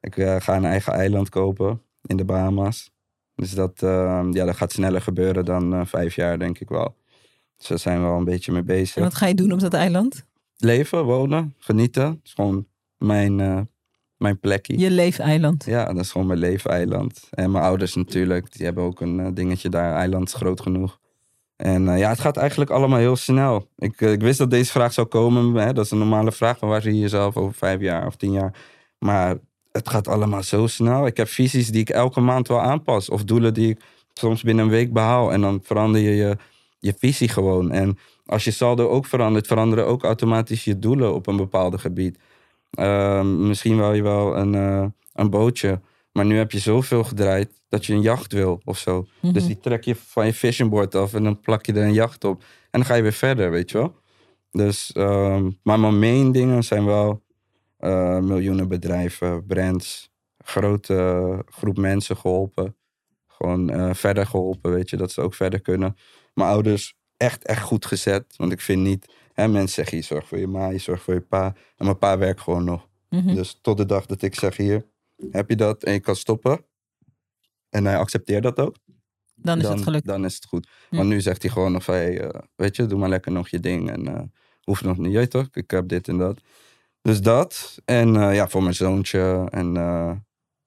Ik ga een eigen eiland kopen in de Bahama's. Dus dat gaat sneller gebeuren dan 5 jaar, denk ik wel. Dus daar zijn we wel een beetje mee bezig. En wat ga je doen op dat eiland? Leven, wonen, genieten. Het is gewoon mijn... Mijn plekje. Je leefeiland. Ja, dat is gewoon mijn leefeiland. En mijn ouders natuurlijk. Die hebben ook een dingetje daar. Eiland is groot genoeg. En het gaat eigenlijk allemaal heel snel. Ik wist dat deze vraag zou komen. Hè? Dat is een normale vraag. Van waar zie je jezelf over 5 jaar of 10 jaar? Maar het gaat allemaal zo snel. Ik heb visies die ik elke maand wel aanpas. Of doelen die ik soms binnen een week behaal. En dan verander je je visie gewoon. En als je saldo ook verandert, veranderen ook automatisch je doelen op een bepaald gebied. Misschien wil je wel een bootje. Maar nu heb je zoveel gedraaid dat je een jacht wil of zo. Mm-hmm. Dus die trek je van je vision board af en dan plak je er een jacht op. En dan ga je weer verder, weet je wel. Dus, maar mijn main dingen zijn wel miljoenen bedrijven, brands, grote groep mensen geholpen. Gewoon verder geholpen, weet je, dat ze ook verder kunnen. Mijn ouders echt goed gezet, want ik vind niet... Hè, mensen zeggen, je zorgt voor je ma, je zorgt voor je pa. En mijn pa werkt gewoon nog. Mm-hmm. Dus tot de dag dat ik zeg, hier, heb je dat en je kan stoppen. En hij accepteert dat ook. Dan is het gelukt. Dan is het goed. Mm. Want nu zegt hij gewoon nog van, hey, weet je, doe maar lekker nog je ding. En hoeft nog niet, je toch? Ik heb dit en dat. Dus dat. En ja, voor mijn zoontje. En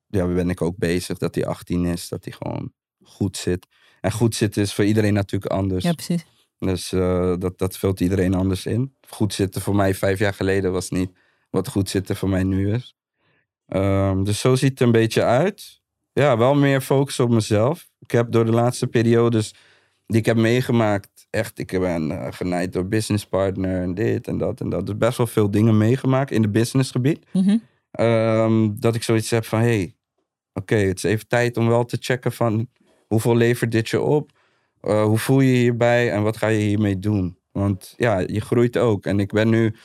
ja, ben ik ook bezig dat hij 18 is. Dat hij gewoon goed zit. En goed zitten is voor iedereen natuurlijk anders. Ja, precies. Dus dat vult iedereen anders in. Goed zitten voor mij 5 jaar geleden was niet wat goed zitten voor mij nu is. Dus zo ziet het een beetje uit. Ja, wel meer focus op mezelf. Ik heb door de laatste periodes die ik heb meegemaakt... Echt, ik ben genaaid door businesspartner en dit en dat en dat. Dus best wel veel dingen meegemaakt in het businessgebied. Mm-hmm. Dat ik zoiets heb van... Hey, oké, het is even tijd om wel te checken van... Hoeveel levert dit je op? Hoe voel je je hierbij? En wat ga je hiermee doen? Want ja, je groeit ook. En ik ben nu...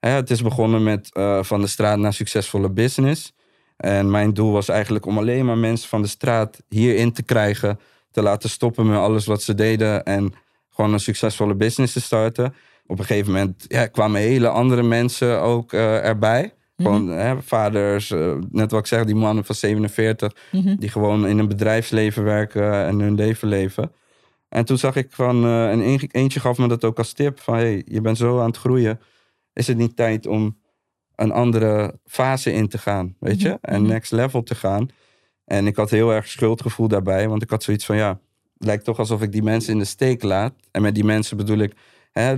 het is begonnen met van de straat naar succesvolle business. En mijn doel was eigenlijk om alleen maar mensen van de straat hierin te krijgen. Te laten stoppen met alles wat ze deden. En gewoon een succesvolle business te starten. Op een gegeven moment kwamen hele andere mensen ook erbij. Gewoon vaders, net wat ik zeg, die mannen van 47. Mm-hmm. Die gewoon in een bedrijfsleven werken en hun leven leven. En toen zag ik van, eentje gaf me dat ook als tip. Van hey, je bent zo aan het groeien. Is het niet tijd om een andere fase in te gaan, weet je? Mm-hmm. En next level te gaan. En ik had heel erg schuldgevoel daarbij. Want ik had zoiets van, het lijkt toch alsof ik die mensen in de steek laat. En met die mensen bedoel ik,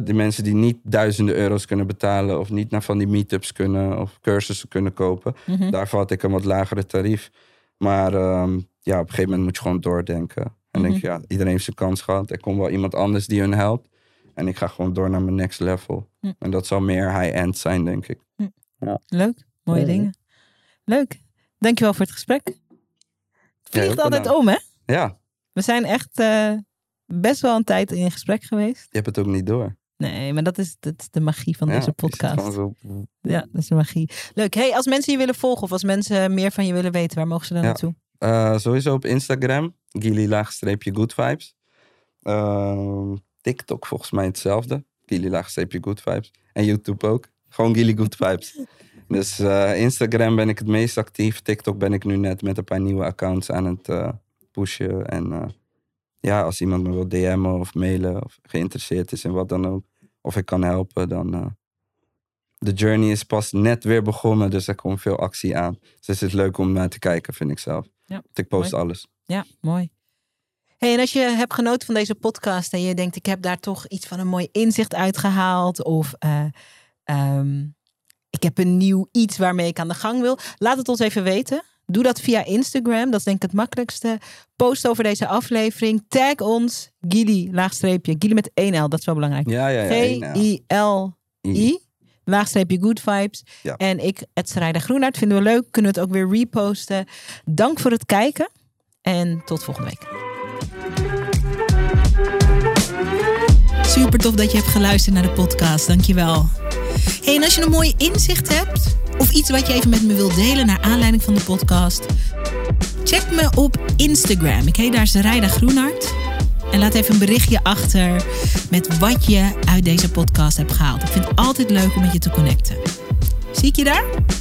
die mensen die niet duizenden euro's kunnen betalen... of niet naar van die meetups kunnen of cursussen kunnen kopen. Mm-hmm. Daarvoor had ik een wat lagere tarief. Maar op een gegeven moment moet je gewoon doordenken. En denk je, iedereen heeft zijn kans gehad. Er komt wel iemand anders die hun helpt. En ik ga gewoon door naar mijn next level. Mm. En dat zal meer high-end zijn, denk ik. Mm. Ja. Leuk, mooie dingen. Leuk, dankjewel voor het gesprek. Het vliegt altijd om, hè? Ja. We zijn echt best wel een tijd in gesprek geweest. Je hebt het ook niet door. Nee, maar dat is de magie van deze podcast. Ja, dat is de magie. Leuk. Hey, als mensen je willen volgen of als mensen meer van je willen weten, waar mogen ze dan naartoe? Sowieso op Instagram. Gilly_Good Vibes. TikTok volgens mij hetzelfde. Gilly_Good Vibes. En YouTube ook. Gewoon Gilly Good Vibes. Dus Instagram ben ik het meest actief. TikTok ben ik nu net met een paar nieuwe accounts aan het pushen. En als iemand me wil DM'en of mailen of geïnteresseerd is in wat dan ook. Of ik kan helpen, dan... De journey is pas net weer begonnen, dus er komt veel actie aan. Dus het is leuk om naar te kijken, vind ik zelf. Ja, want ik post alles. Ja, mooi. Hey, en als je hebt genoten van deze podcast en je denkt... ik heb daar toch iets van een mooi inzicht uitgehaald... of ik heb een nieuw iets waarmee ik aan de gang wil... laat het ons even weten. Doe dat via Instagram, dat is denk ik het makkelijkste. Post over deze aflevering. Tag ons, Gilly met 1L, dat is wel belangrijk. Ja, Gilly, _Good Vibes. Ja. En ik, Zerijda Groenaard, vinden we leuk. Kunnen we het ook weer reposten. Dank voor het kijken en tot volgende week. Super tof dat je hebt geluisterd naar de podcast. Dankjewel. Hey, en als je een mooi inzicht hebt... of iets wat je even met me wilt delen naar aanleiding van de podcast... check me op Instagram. Ik heet daar Zerijda Groenaard. En laat even een berichtje achter... met wat je uit deze podcast hebt gehaald. Ik vind het altijd leuk om met je te connecten. Zie ik je daar?